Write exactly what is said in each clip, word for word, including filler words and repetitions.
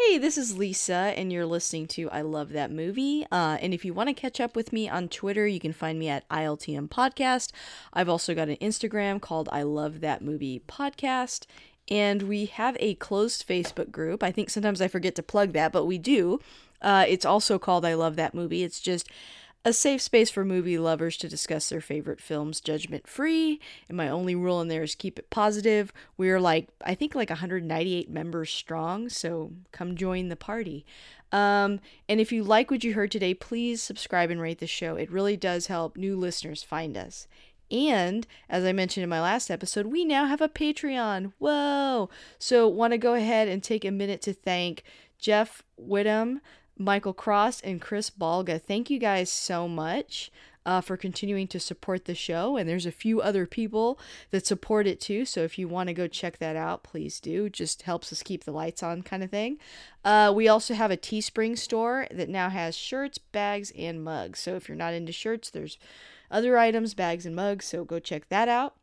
Hey, this is Lisa, and you're listening to I Love That Movie. Uh, and if you want to catch up with me on Twitter, you can find me at I L T M Podcast. I've also got an Instagram called I Love That Movie Podcast. And we have a closed Facebook group. I think sometimes I forget to plug that, but we do. Uh, it's also called I Love That Movie. It's just a safe space for movie lovers to discuss their favorite films judgment-free, and my only rule in there is keep it positive. We're like, I think like one hundred ninety-eight members strong, so come join the party. Um, and if you like what you heard today, please subscribe and rate the show. It really does help new listeners find us. And, as I mentioned in my last episode, we now have a Patreon. Whoa! So, want to go ahead and take a minute to thank Jeff Whittem, Michael Cross, and Chris Balga. Thank you guys so much uh, for continuing to support the show. And there's a few other people that support it too. So if you want to go check that out, please do. Just helps us keep the lights on kind of thing. Uh, we also have a Teespring store that now has shirts, bags, and mugs. So if you're not into shirts, there's other items, bags, and mugs. So go check that out.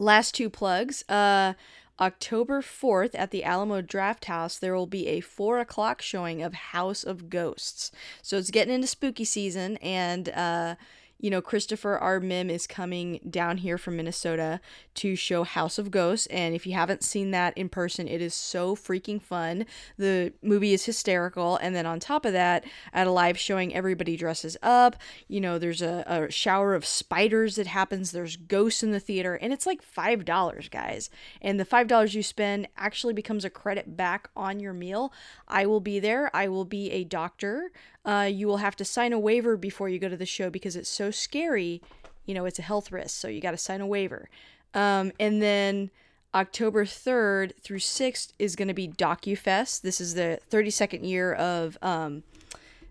Last two plugs. Uh... October fourth at the Alamo Draft House, there will be a four o'clock showing of House of Ghosts. So it's getting into spooky season, and, uh, you know, Christopher R. Mim is coming down here from Minnesota to show House of Ghosts, and if you haven't seen that in person, it is so freaking fun. The movie is hysterical, and then on top of that, at a live showing, everybody dresses up. You know, there's a, a shower of spiders that happens. There's ghosts in the theater, and it's like five dollars, guys. And the five dollars you spend actually becomes a credit back on your meal. I will be there. I will be a doctor. Uh, you will have to sign a waiver before you go to the show because it's so scary. You know, it's a health risk, so you got to sign a waiver. Um, and then October third through sixth is going to be DocuFest. This is the thirty-second year of um,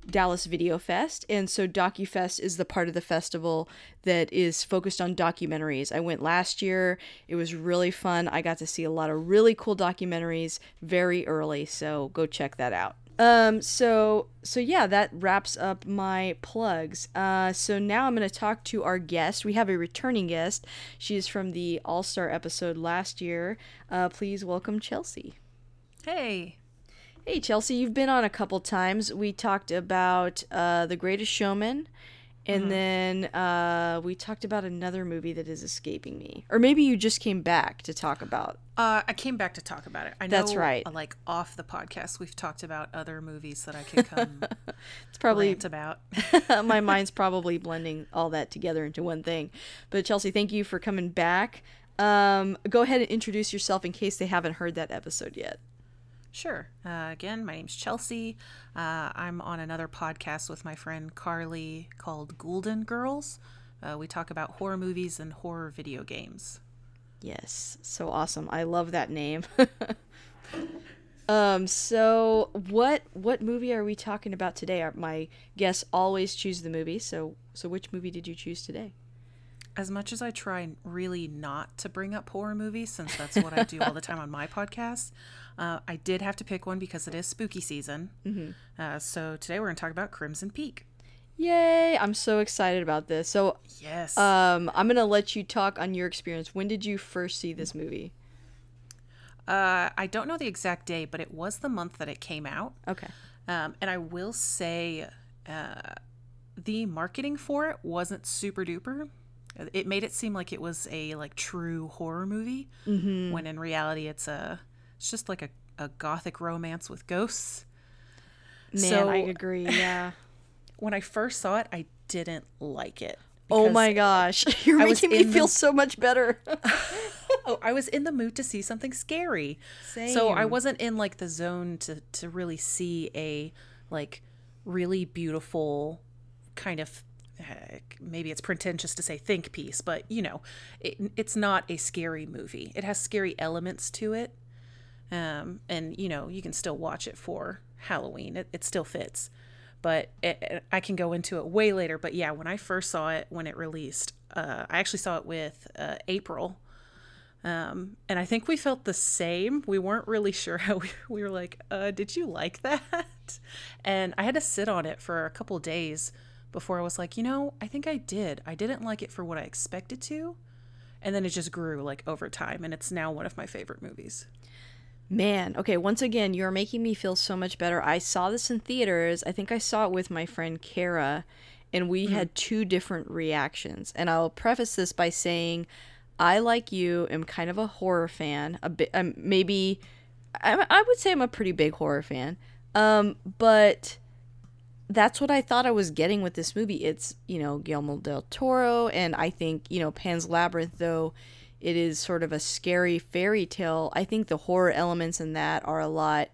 Dallas Video Fest. And so DocuFest is the part of the festival that is focused on documentaries. I went last year. It was really fun. I got to see a lot of really cool documentaries very early, so go check that out. Um, so, so yeah, that wraps up my plugs. Uh, so now I'm going to talk to our guest. We have a returning guest. She is from the All-Star episode last year. Uh, please welcome Chelsea. Hey. Hey, Chelsea, you've been on a couple times. We talked about, uh, The Greatest Showman, and mm-hmm. then, uh, we talked about another movie that is escaping me. Or maybe you just came back to talk about Uh, I came back to talk about it. I know, that's right. Like off the podcast, we've talked about other movies that I could come it's probably rant about. My mind's probably blending all that together into one thing. But Chelsea, thank you for coming back. Um, go ahead and introduce yourself in case they haven't heard that episode yet. Sure. Uh, again, my name's Chelsea. Uh, I'm on another podcast with my friend Carly called Golden Girls. Uh, we talk about horror movies and horror video games. Yes, so awesome. I love that name. um, so what what movie are we talking about today? My guests always choose the movie, so so which movie did you choose today? As much as I try really not to bring up horror movies, since that's what I do all the time on my podcast, uh, I did have to pick one because it is spooky season. Mm-hmm. Uh, so today we're going to talk about Crimson Peak. Yay! I'm so excited about this. So, yes, um, I'm gonna let you talk on your experience. When did you first see this movie? Uh, I don't know the exact day, but it was the month that it came out. Okay. Um, and I will say, uh, the marketing for it wasn't super duper. It made it seem like it was a like true horror movie, mm-hmm. when in reality it's a it's just like a, a gothic romance with ghosts. Man, so, I agree. Yeah. when I first saw it, I didn't like it. Oh my gosh, you're I making me feel the... so much better. Oh, I was in the mood to see something scary. Same. So I wasn't in like the zone to, to really see a like really beautiful kind of, heck, maybe it's pretentious to say think piece, but you know, it, it's not a scary movie. It has scary elements to it. Um, and you know, you can still watch it for Halloween. It, it still fits. But it, it, I can go into it way later. But yeah, when I first saw it, when it released, uh, I actually saw it with uh, April. Um, and I think we felt the same. We weren't really sure how we, we were like, uh, did you like that? And I had to sit on it for a couple of days before I was like, you know, I think I did. I didn't like it for what I expected to. And then it just grew like over time. And it's now one of my favorite movies. Man, okay, once again, you're making me feel so much better. I saw this in theaters. I think I saw it with my friend Kara, and we mm-hmm. had two different reactions. And I'll preface this by saying I, like you, am kind of a horror fan. A bit, um, maybe, I, I would say I'm a pretty big horror fan. Um, but that's what I thought I was getting with this movie. It's, you know, Guillermo del Toro, and I think, you know, Pan's Labyrinth, though, it is sort of a scary fairy tale. I think the horror elements in that are a lot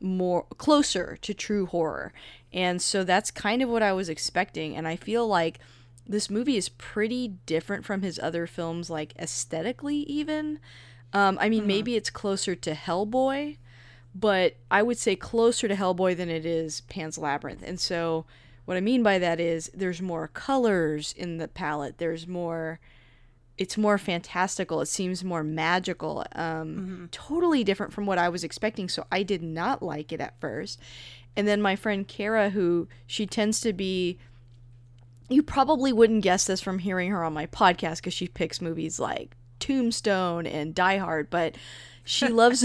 more closer to true horror. And so that's kind of what I was expecting. And I feel like this movie is pretty different from his other films, like aesthetically even. Um, I mean, mm-hmm. maybe it's closer to Hellboy, but I would say closer to Hellboy than it is Pan's Labyrinth. And so what I mean by that is there's more colors in the palette. There's more... It's more fantastical. It seems more magical. Um, mm-hmm. Totally different from what I was expecting. So I did not like it at first. And then my friend Kara, who she tends to be, you probably wouldn't guess this from hearing her on my podcast because she picks movies like Tombstone and Die Hard, but she loves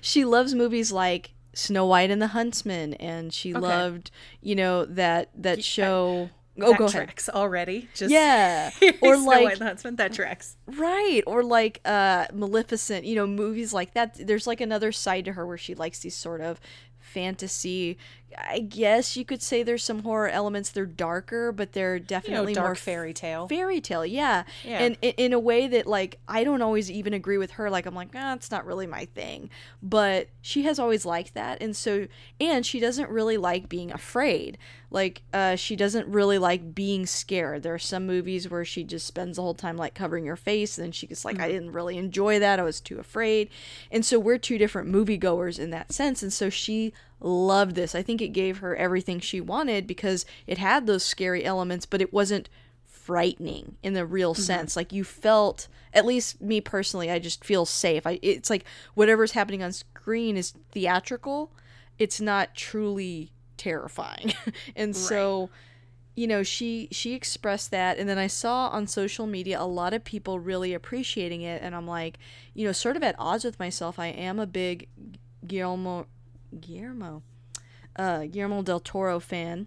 she loves movies like Snow White and the Huntsman, and she okay. loved, you know, that that yeah. show. Oh, that go tracks ahead. Already. Just yeah. Or like Snow White and the Huntsman, that tracks. Right. Or like uh, Maleficent, you know, movies like that. There's like another side to her where she likes these sort of fantasy. I guess you could say there's some horror elements. They're darker, but they're definitely, you know, dark more fairy tale. Fairy tale, yeah. yeah. And in, in a way that like I don't always even agree with her. Like I'm like, ah, it's not really my thing. But she has always liked that, and so and she doesn't really like being afraid. Like uh, she doesn't really like being scared. There are some movies where she just spends the whole time like covering her face, and then she's like, mm-hmm. I didn't really enjoy that. I was too afraid. And so we're two different moviegoers in that sense. And so she loved this. I think it gave her everything she wanted because it had those scary elements, but it wasn't frightening in the real mm-hmm. sense. Like you felt, at least me personally, I just feel safe. I, it's like whatever's happening on screen is theatrical. It's not truly terrifying. And right. so, you know, she she expressed that. And then I saw on social media a lot of people really appreciating it. And I'm like, you know, sort of at odds with myself. I am a big Guillermo Guillermo, uh, Guillermo del Toro fan.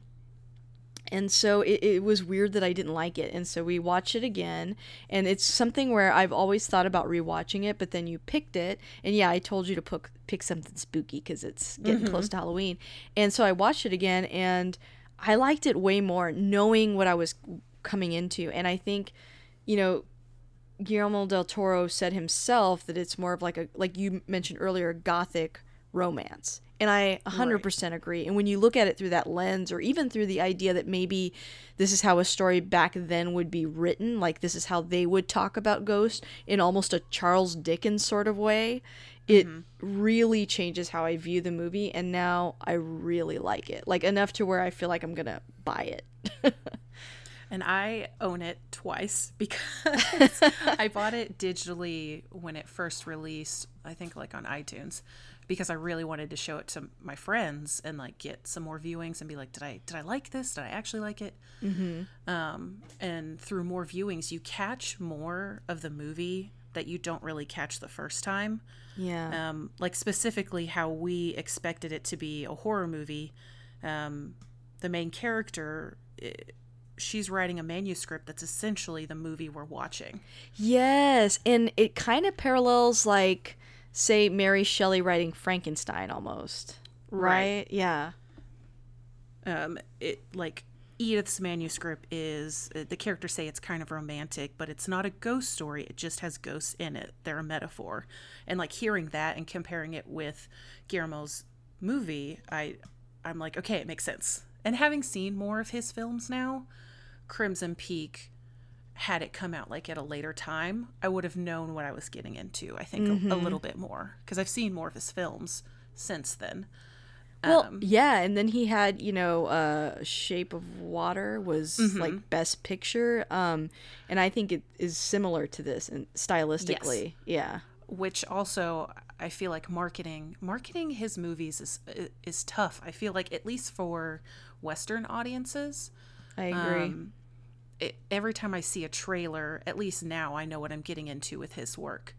And so it, it was weird that I didn't like it. And so we watched it again. And it's something where I've always thought about rewatching it, but then you picked it. And yeah, I told you to pick, pick something spooky because it's getting mm-hmm. close to Halloween. And so I watched it again and I liked it way more knowing what I was coming into. And I think, you know, Guillermo del Toro said himself that it's more of like a, like you mentioned earlier, gothic romance. And I one hundred percent right. agree. And when you look at it through that lens, or even through the idea that maybe this is how a story back then would be written, like this is how they would talk about ghosts in almost a Charles Dickens sort of way, it mm-hmm. really changes how I view the movie. And now I really like it, like enough to where I feel like I'm going to buy it. And I own it twice because I bought it digitally when it first released, I think like on iTunes, because I really wanted to show it to my friends and like get some more viewings and be like, did I did I like this? Did I actually like it? Mm-hmm. Um, and through more viewings, you catch more of the movie that you don't really catch the first time. Yeah. Um, like specifically how we expected it to be a horror movie. Um, the main character, it, she's writing a manuscript that's essentially the movie we're watching. Yes, and it kind of parallels like, say, Mary Shelley writing Frankenstein almost. Right? right. Yeah. Um, it like Edith's manuscript is, the characters say it's kind of romantic, but it's not a ghost story. It just has ghosts in it. They're a metaphor. And like hearing that and comparing it with Guillermo's movie, I, I'm like, okay, it makes sense. And having seen more of his films now, Crimson Peak, had it come out like at a later time, I would have known what I was getting into, I think, mm-hmm. a, a little bit more, because I've seen more of his films since then. Well, um, yeah, and then he had, you know, uh, Shape of Water was, mm-hmm. like, Best Picture, um, and I think it is similar to this and stylistically, yes. yeah. Which also, I feel like marketing, marketing his movies is is tough, I feel like, at least for Western audiences. I agree. Um, it, every time I see a trailer, at least now I know what I'm getting into with his work.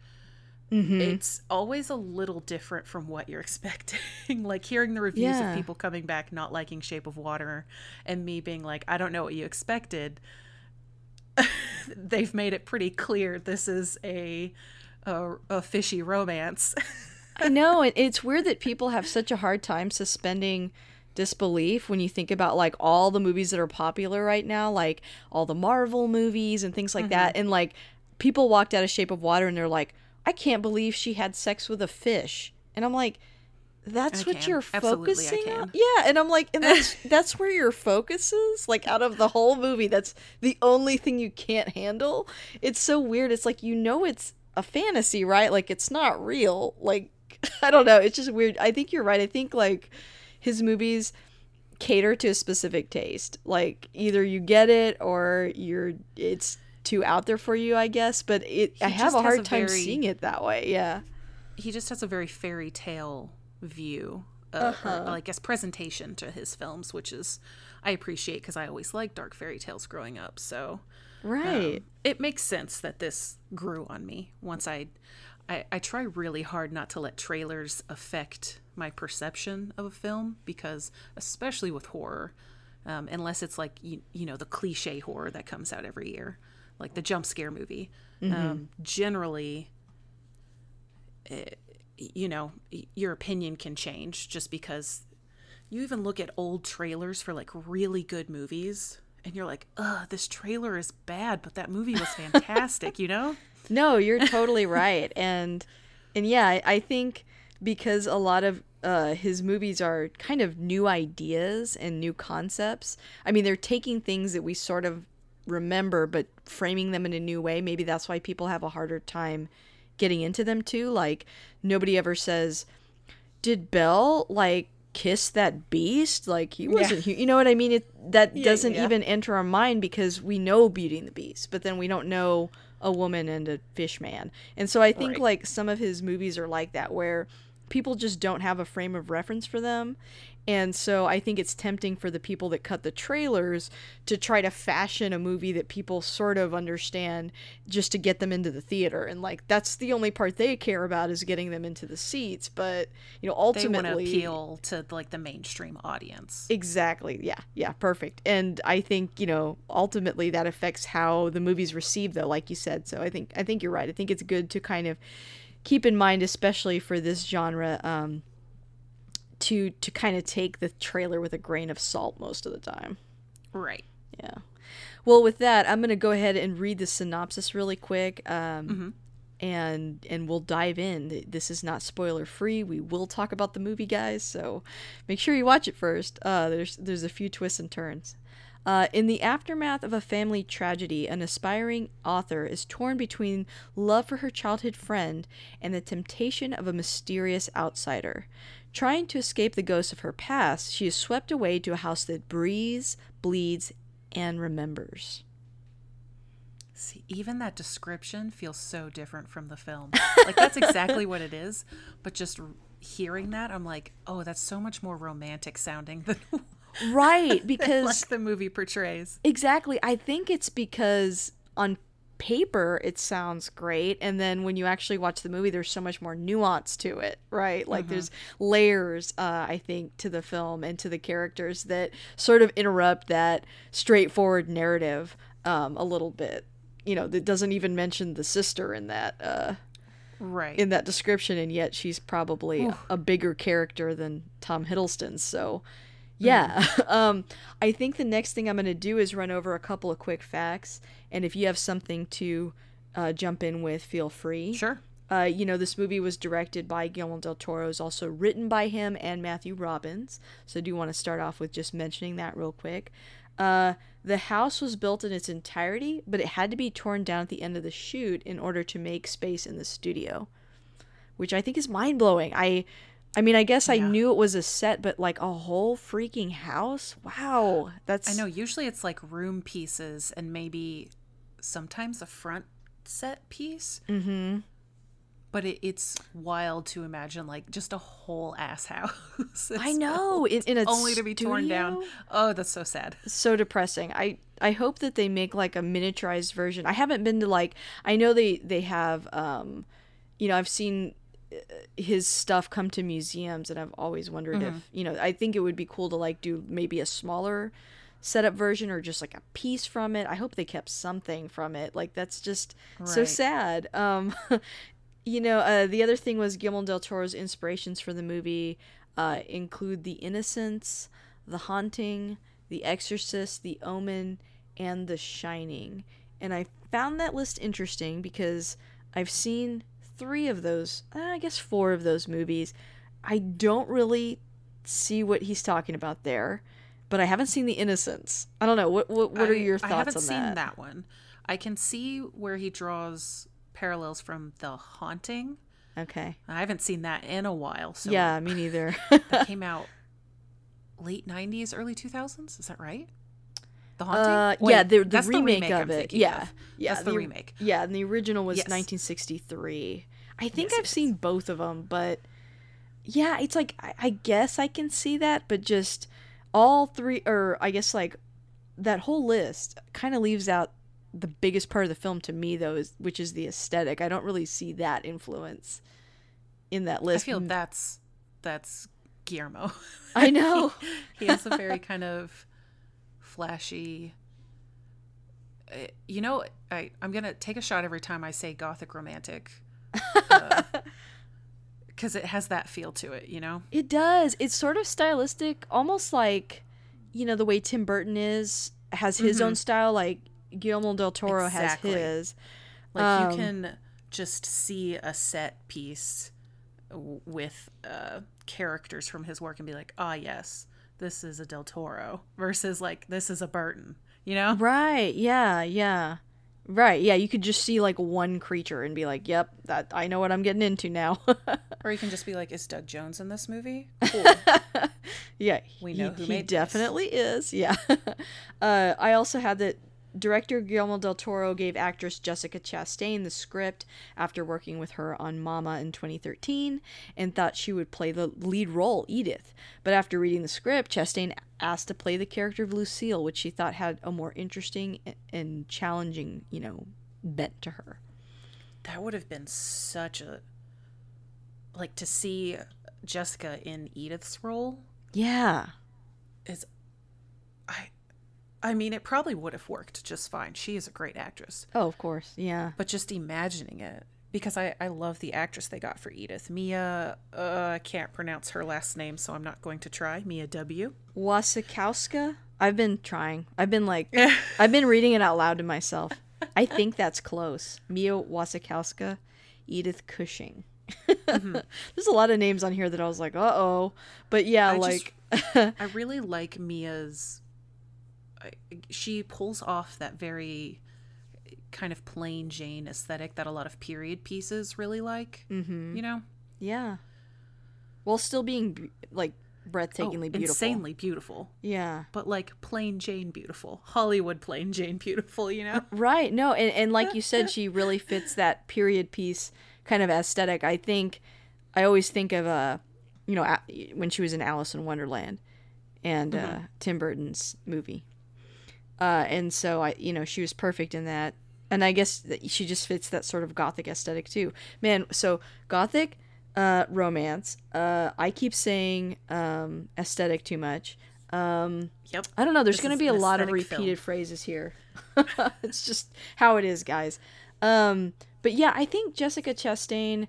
Mm-hmm. It's always a little different from what you're expecting. Like hearing the reviews yeah. of people coming back not liking Shape of Water and me being like, I don't know what you expected. They've made it pretty clear this is a a, a fishy romance. I know. It's weird that people have such a hard time suspending disbelief when you think about like all the movies that are popular right now, like all the Marvel movies and things like mm-hmm. that. And like people walked out of Shape of Water and they're like, I can't believe she had sex with a fish. And I'm like, that's I what can. You're Absolutely, focusing on? Yeah. And I'm like, and that's, that's where your focus is? Like out of the whole movie, that's the only thing you can't handle. It's so weird. It's like, you know, it's a fantasy, right? Like it's not real. Like, I don't know. It's just weird. I think you're right. I think like his movies cater to a specific taste. Like either you get it or you're, it's, too out there for you, I guess, but it he I have a hard a time very, seeing it that way. Yeah, he just has a very fairy tale view of, uh-huh. or, I guess, presentation to his films, which is I appreciate because I always liked dark fairy tales growing up, so right um, it makes sense that this grew on me once I, I I try really hard not to let trailers affect my perception of a film, because especially with horror, um, unless it's like you, you know the cliche horror that comes out every year, like the jump scare movie, mm-hmm. um, generally, it, you know, your opinion can change just because you even look at old trailers for like really good movies and you're like, ugh, this trailer is bad, but that movie was fantastic, you know? No, you're totally right. And, and yeah, I, I think because a lot of uh, his movies are kind of new ideas and new concepts. I mean, they're taking things that we sort of remember but framing them in a new way. Maybe that's why people have a harder time getting into them too. Like nobody ever says, did Belle like kiss that beast? Like he wasn't yeah. you know what I mean? It that yeah, doesn't yeah. even enter our mind because we know Beauty and the Beast, but then we don't know a woman and a fish man. And so I think right. like some of his movies are like that, where people just don't have a frame of reference for them. And so I think it's tempting for the people that cut the trailers to try to fashion a movie that people sort of understand just to get them into the theater. And like, that's the only part they care about is getting them into the seats. But, you know, ultimately they want to appeal to like the mainstream audience. Exactly. Yeah. Yeah. Perfect. And I think, you know, ultimately that affects how the movie's received though, like you said. So I think, I think you're right. I think it's good to kind of keep in mind, especially for this genre, um, to to kind of take the trailer with a grain of salt most of the time. Right. Yeah. Well, with that, I'm going to go ahead and read the synopsis really quick, um, mm-hmm. and and we'll dive in. This is not spoiler-free. We will talk about the movie, guys, so make sure you watch it first. Uh, there's there's a few twists and turns. Uh, in the aftermath of a family tragedy, an aspiring author is torn between love for her childhood friend and the temptation of a mysterious outsider. Trying to escape the ghosts of her past, she is swept away to a house that breathes, bleeds, and remembers. See, even that description feels so different from the film. Like, that's exactly what it is. But just hearing that, I'm like, oh, that's so much more romantic sounding than right, because like the movie portrays. Exactly. I think it's because on paper it sounds great, and then when you actually watch the movie there's so much more nuance to it, right? Like mm-hmm. there's layers uh I think to the film and to the characters that sort of interrupt that straightforward narrative um a little bit, you know, that doesn't even mention the sister in that uh right in that description, and yet she's probably Ooh. a bigger character than Tom Hiddleston, so Yeah. um, I think the next thing I'm going to do is run over a couple of quick facts. And if you have something to uh, jump in with, feel free. Sure. Uh, you know, this movie was directed by Guillermo del Toro. It was also written by him and Matthew Robbins. So I do want to start off with just mentioning that real quick. Uh, the house was built in its entirety, but it had to be torn down at the end of the shoot in order to make space in the studio, which I think is mind-blowing. I... I mean, I guess yeah. I knew it was a set, but like a whole freaking house? Wow. That's. I know. Usually it's like room pieces and maybe sometimes a front set piece. Mm-hmm. But it, it's wild to imagine like just a whole ass house. I know. In, in a only to be studio? Torn down. Oh, that's so sad. So depressing. I, I hope that they make like a miniaturized version. I haven't been to like, I know they, they have, um, you know, I've seen his stuff come to museums, and I've always wondered mm-hmm. if, you know, I think it would be cool to like do maybe a smaller setup version or just like a piece from it. I hope they kept something from it. Like that's just right. so sad. Um, you know, uh, the other thing was Guillermo del Toro's inspirations for the movie uh, include The Innocents, The Haunting, The Exorcist, The Omen, and The Shining. And I found that list interesting because I've seen three of those, I guess four of those movies. I don't really see what he's talking about there, but I haven't seen The Innocents. I don't know. What What, what are your I, thoughts on that? I haven't seen that? that one. I can see where he draws parallels from The Haunting. Okay. I haven't seen that in a while. So yeah, me neither. That came out late nineties, early two thousands. Is that right? The Haunting? Uh, Wait, yeah, the, the remake, remake of it. Yeah. Of. yeah. That's the, the remake. Yeah, and the original was yes. nineteen sixty-three. I think yes, I've seen both of them, but yeah, it's like, I, I guess I can see that, but just all three, or I guess like that whole list kind of leaves out the biggest part of the film to me, though, is, which is the aesthetic. I don't really see that influence in that list. I feel that's, that's Guillermo. I know. he, he has a very kind of... flashy, you know, I, I'm going to take a shot every time I say Gothic romantic because uh, it has that feel to it, you know? It does. It's sort of stylistic, almost like, you know, the way Tim Burton is, has his mm-hmm. own style, like Guillermo del Toro exactly. has his. Like um, you can just see a set piece with uh, characters from his work and be like, ah, oh, yes. This is a Del Toro versus like this is a Burton, you know? Right. Yeah. Yeah. Right. Yeah. You could just see like one creature and be like, yep, that I know what I'm getting into now. Or you can just be like, is Doug Jones in this movie? Cool. yeah. We know he, who he made definitely this. Is. Yeah. uh, I also had that director Guillermo del Toro gave actress Jessica Chastain the script after working with her on Mama in twenty thirteen and thought she would play the lead role, Edith. But after reading the script, Chastain asked to play the character of Lucille, which she thought had a more interesting and challenging, you know, bent to her. That would have been such a... Like, to see Jessica in Edith's role? Yeah. Is... I... I mean, it probably would have worked just fine. She is a great actress. Oh, of course. Yeah. But just imagining it, because I, I love the actress they got for Edith. Mia, uh, I can't pronounce her last name, so I'm not going to try. Mia W. Wasikowska? I've been trying. I've been like, I've been reading it out loud to myself. I think that's close. Mia Wasikowska, Edith Cushing. Mm-hmm. There's a lot of names on here that I was like, uh-oh. But yeah, I like. Just, I really like Mia's. She pulls off that very kind of plain Jane aesthetic that a lot of period pieces really like, mm-hmm. you know? Yeah. While still being, like, breathtakingly oh, beautiful. Insanely beautiful. Yeah. But, like, plain Jane beautiful. Hollywood plain Jane beautiful, you know? Right. No, and, and like you said, she really fits that period piece kind of aesthetic. I think, I always think of, uh, you know, when she was in Alice in Wonderland and mm-hmm. uh, Tim Burton's movie. Uh, and so, I, you know, she was perfect in that. And I guess that she just fits that sort of gothic aesthetic, too. Man, so gothic, uh, romance. Uh, I keep saying um, aesthetic too much. Um, yep. I don't know. There's going to be a lot of repeated film. Phrases here. It's just how it is, guys. Um, but yeah, I think Jessica Chastain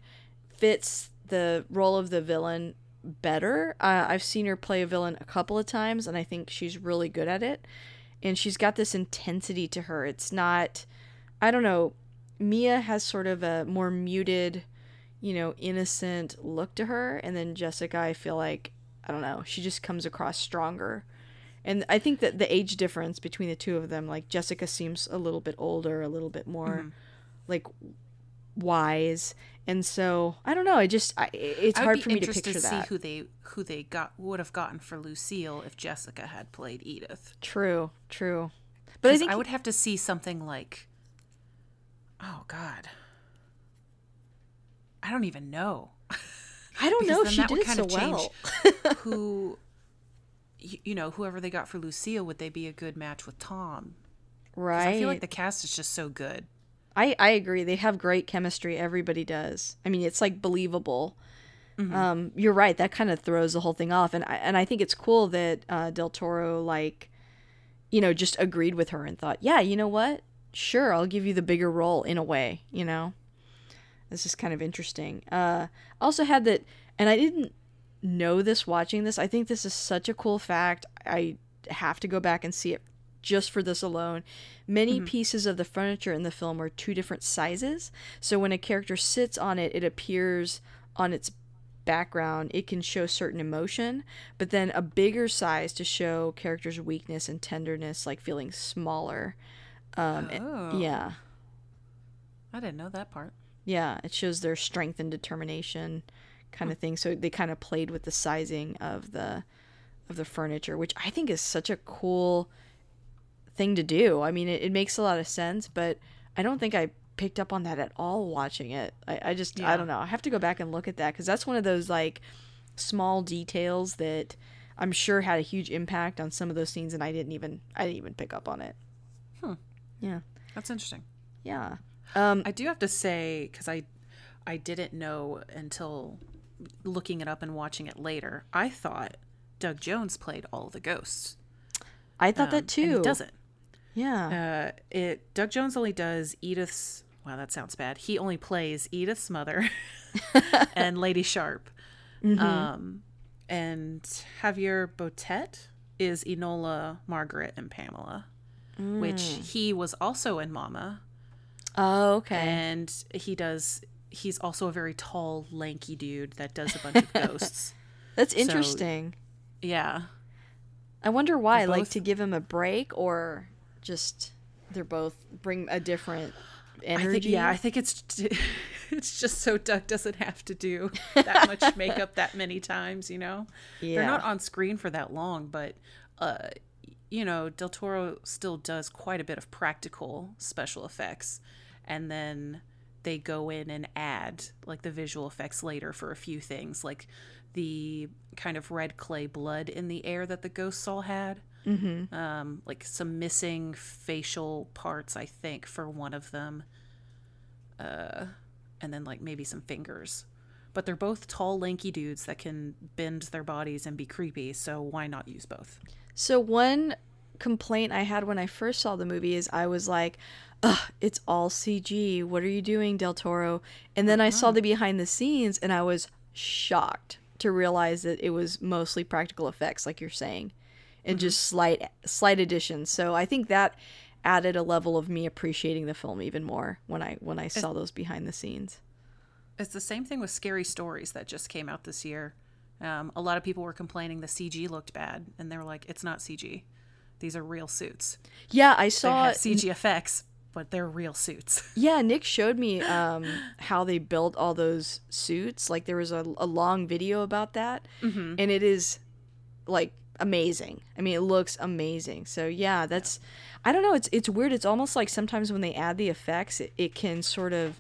fits the role of the villain better. Uh, I've seen her play a villain a couple of times, and I think she's really good at it. And she's got this intensity to her. It's not, I don't know, Mia has sort of a more muted, you know, innocent look to her. And then Jessica, I feel like, I don't know, she just comes across stronger. And I think that the age difference between the two of them, like Jessica seems a little bit older, a little bit more mm-hmm. like wise. And so, I don't know, I just, I, it's I hard for me to picture that. I would be interested to see who they, who they got, would have gotten for Lucille if Jessica had played Edith. True, true. But I think I would have to see something like, oh God, I don't even know. I don't know if she did it so well. Who, you know, whoever they got for Lucille, would they be a good match with Tom? Right. I feel like the cast is just so good. I, I agree. They have great chemistry. Everybody does. I mean, it's like believable. Mm-hmm. Um, you're right. That kind of throws the whole thing off. And I, and I think it's cool that uh, Del Toro, like, you know, just agreed with her and thought, yeah, you know what? Sure, I'll give you the bigger role in a way, you know? This is kind of interesting. Uh, also had that, and I didn't know this watching this. I think this is such a cool fact. I have to go back and see it just for this alone. Many mm-hmm. pieces of the furniture in the film are two different sizes. So when a character sits on it, it appears on its background. It can show certain emotion, but then a bigger size to show characters' weakness and tenderness, like feeling smaller. Um, oh. It, yeah. I didn't know that part. Yeah, it shows their strength and determination kind mm-hmm. of thing. So they kind of played with the sizing of the of the furniture, which I think is such a cool thing to do. I mean, it, it makes a lot of sense, but I don't think I picked up on that at all watching it. I, I just, yeah. I don't know. I have to go back and look at that, because that's one of those like small details that I'm sure had a huge impact on some of those scenes, and I didn't even, I didn't even pick up on it. Hmm. Yeah. That's interesting. Yeah. Um, I do have to say, because I, I didn't know until looking it up and watching it later, I thought Doug Jones played all the ghosts. I thought um, that too. And he doesn't. Yeah. Uh, it Doug Jones only does Edith's. Wow, that sounds bad. He only plays Edith's mother and Lady Sharp. Mm-hmm. Um, and Javier Botet is Enola, Margaret, and Pamela, mm. which he was also in Mama. Oh, okay. And he does. He's also a very tall, lanky dude that does a bunch of ghosts. That's interesting. So, yeah. I wonder why. Both, like, to give him a break, or just they're both bring a different energy. I think, yeah, I think it's it's just so Doug doesn't have to do that much makeup that many times. You know, yeah. They're not on screen for that long, but uh, you know, Del Toro still does quite a bit of practical special effects, and then they go in and add like the visual effects later for a few things, like the kind of red clay blood in the air that the ghosts all had. Mm-hmm. Um, like some missing facial parts, I think, for one of them. Uh, and then like maybe some fingers. But they're both tall, lanky dudes that can bend their bodies and be creepy, so why not use both? So one complaint I had when I first saw the movie is I was like, ugh, it's all C G. What are you doing, Del Toro? And then uh-huh. I saw the behind the scenes and I was shocked to realize that it was mostly practical effects, like you're saying, and mm-hmm. just slight slight additions. So I think that added a level of me appreciating the film even more when I when I saw it's, those behind the scenes. It's the same thing with Scary Stories that just came out this year. Um, a lot of people were complaining the C G looked bad, and they were like, "It's not C G. These are real suits." Yeah, I saw they have C G n- effects, but they're real suits. Yeah, Nick showed me um, how they built all those suits. Like, there was a, a long video about that. Mm-hmm. And it is, like, amazing. I mean, it looks amazing. So, yeah, that's... Yeah. I don't know. It's it's weird. It's almost like sometimes when they add the effects, it, it can sort of,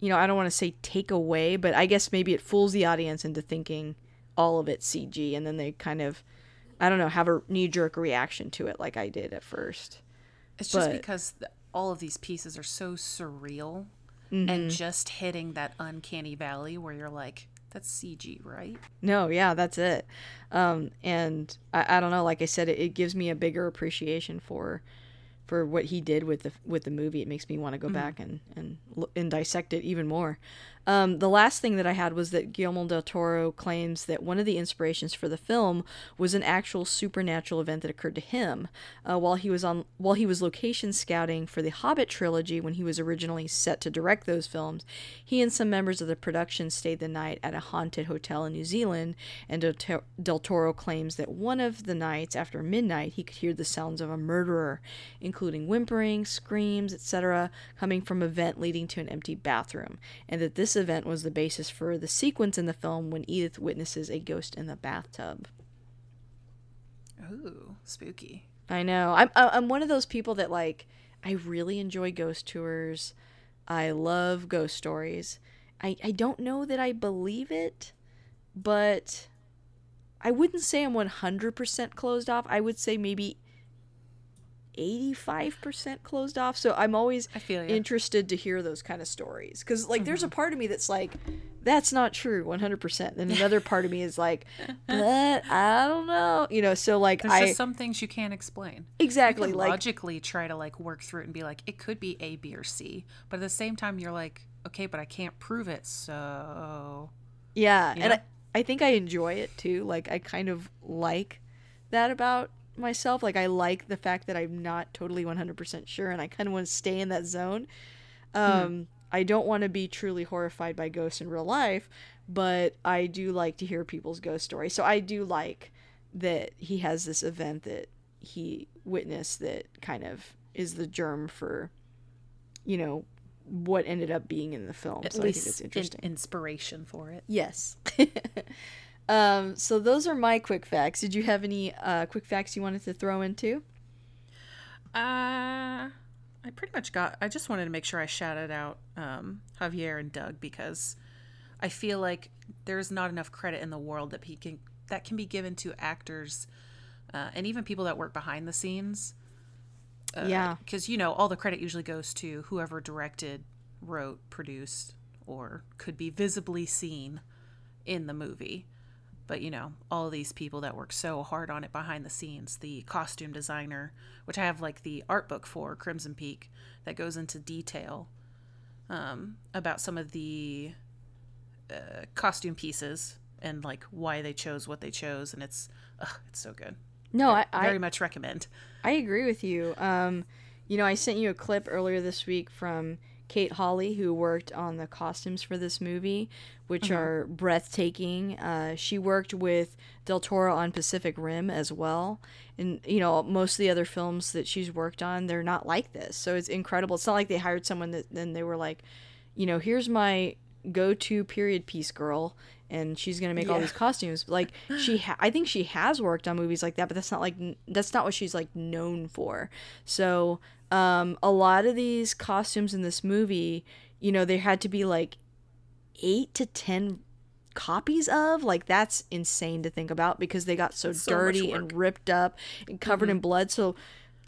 you know, I don't want to say take away, but I guess maybe it fools the audience into thinking all of it's C G. And then they kind of, I don't know, have a knee-jerk reaction to it like I did at first. It's but, just because... Th- all of these pieces are so surreal mm-hmm. and just hitting that uncanny valley where you're like, that's C G, right? No, yeah, that's it. Um, and I, I don't know, like I said, it, it gives me a bigger appreciation for for what he did with the with the movie. It makes me want to go mm-hmm. back and, and and dissect it even more. Um, the last thing that I had was that Guillermo del Toro claims that one of the inspirations for the film was an actual supernatural event that occurred to him uh, while he was on while he was location scouting for the Hobbit trilogy when he was originally set to direct those films. He and some members of the production stayed the night at a haunted hotel in New Zealand, and del, del Toro claims that one of the nights after midnight he could hear the sounds of a murderer, including whimpering, screams, et cetera, coming from a vent leading to an empty bathroom, and that this event was the basis for the sequence in the film when Edith witnesses a ghost in the bathtub. Ooh, spooky. I know. I'm I'm one of those people that, like, I really enjoy ghost tours. I love ghost stories. I, I don't know that I believe it, but I wouldn't say I'm one hundred percent closed off. I would say maybe eighty-five percent closed off. So I'm always I feel, yeah. interested to hear those kind of stories. Because, like, mm-hmm. there's a part of me that's like, that's not true one hundred percent. And another part of me is like, but I don't know. You know, so like there's I... There's just some things you can't explain. Exactly. You can like, logically try to, like, work through it and be like, it could be A, B, or C. But at the same time, you're like, okay, but I can't prove it, so... Yeah, you know? And I, I think I enjoy it, too. Like, I kind of like that about myself. Like, I like the fact that I'm not totally one hundred percent sure, and I kind of want to stay in that zone. Um, mm. I don't want to be truly horrified by ghosts in real life, but I do like to hear people's ghost stories. So I do like that he has this event that he witnessed that kind of is the germ for, you know, what ended up being in the film. At so least I think it's interesting. In- inspiration for it. Yes. Um, so those are my quick facts. Did you have any uh, quick facts you wanted to throw in too? Uh, I pretty much got, I just wanted to make sure I shouted out um, Javier and Doug, because I feel like there's not enough credit in the world that he can, that can be given to actors uh, and even people that work behind the scenes. Uh, yeah. Because, you know, all the credit usually goes to whoever directed, wrote, produced, or could be visibly seen in the movie. But, you know, all these people that work so hard on it behind the scenes, the costume designer, which I have, like, the art book for Crimson Peak that goes into detail um, about some of the uh, costume pieces and, like, why they chose what they chose. And it's ugh, it's so good. No, I, I very much recommend. I agree with you. Um, you know, I sent you a clip earlier this week from Kate Hawley, who worked on the costumes for this movie, which mm-hmm. are breathtaking. Uh, she worked with Del Toro on Pacific Rim as well. And, you know, most of the other films that she's worked on, they're not like this. So it's incredible. It's not like they hired someone that then they were like, you know, here's my go-to period piece girl, and she's going to make yeah. all these costumes. Like, she ha- I think she has worked on movies like that, but that's not like that's not what she's, like, known for. So um, a lot of these costumes in this movie, you know, there had to be, like, eight to ten copies of. Like, that's insane to think about, because they got so, so dirty and ripped up and covered mm-hmm. in blood. So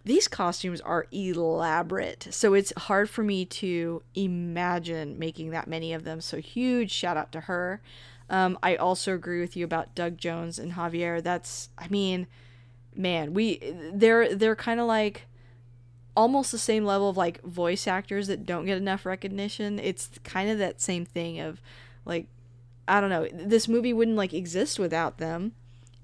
these costumes are elaborate, so it's hard for me to imagine making that many of them. So huge shout out to her. Um, I also agree with you about Doug Jones and Javier. That's, I mean, man, we they're they're kind of like almost the same level of, like, voice actors that don't get enough recognition. It's kind of that same thing of, like, I don't know, this movie wouldn't, like, exist without them,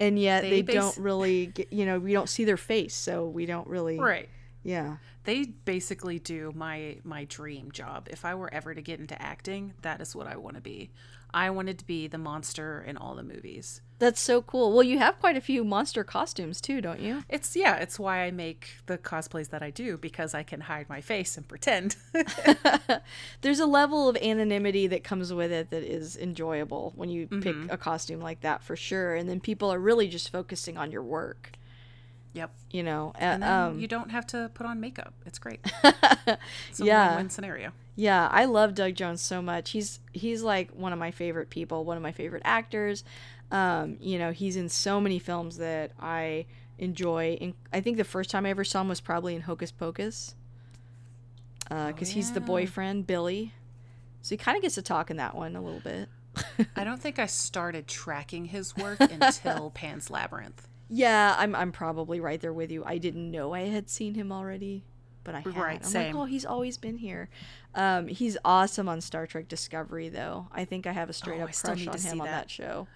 and yet they, they bas- don't really get, you know, we don't see their face, so we don't really right. Yeah. They basically do my my dream job. If I were ever to get into acting, that is what I want to be. I wanted to be the monster in all the movies. That's so cool. Well, you have quite a few monster costumes too, don't you? It's yeah, it's why I make the cosplays that I do, because I can hide my face and pretend. There's a level of anonymity that comes with it that is enjoyable when you mm-hmm. pick a costume like that, for sure. And then people are really just focusing on your work. Yep. You know, uh, and then um, you don't have to put on makeup. It's great. It's a yeah. win-win scenario. Yeah, I love Doug Jones so much. He's he's like one of my favorite people, one of my favorite actors. Um, you know, he's in so many films that I enjoy. And I think the first time I ever saw him was probably in Hocus Pocus, because uh, oh, yeah. he's the boyfriend, Billy. So he kind of gets to talk in that one a little bit. I don't think I started tracking his work until Pan's Labyrinth. Yeah, I'm I'm probably right there with you. I didn't know I had seen him already. but I had. Right, I'm same. like, oh, he's always been here. Um, he's awesome on Star Trek Discovery, though. I think I have a straight oh, up crush on him that. on that show.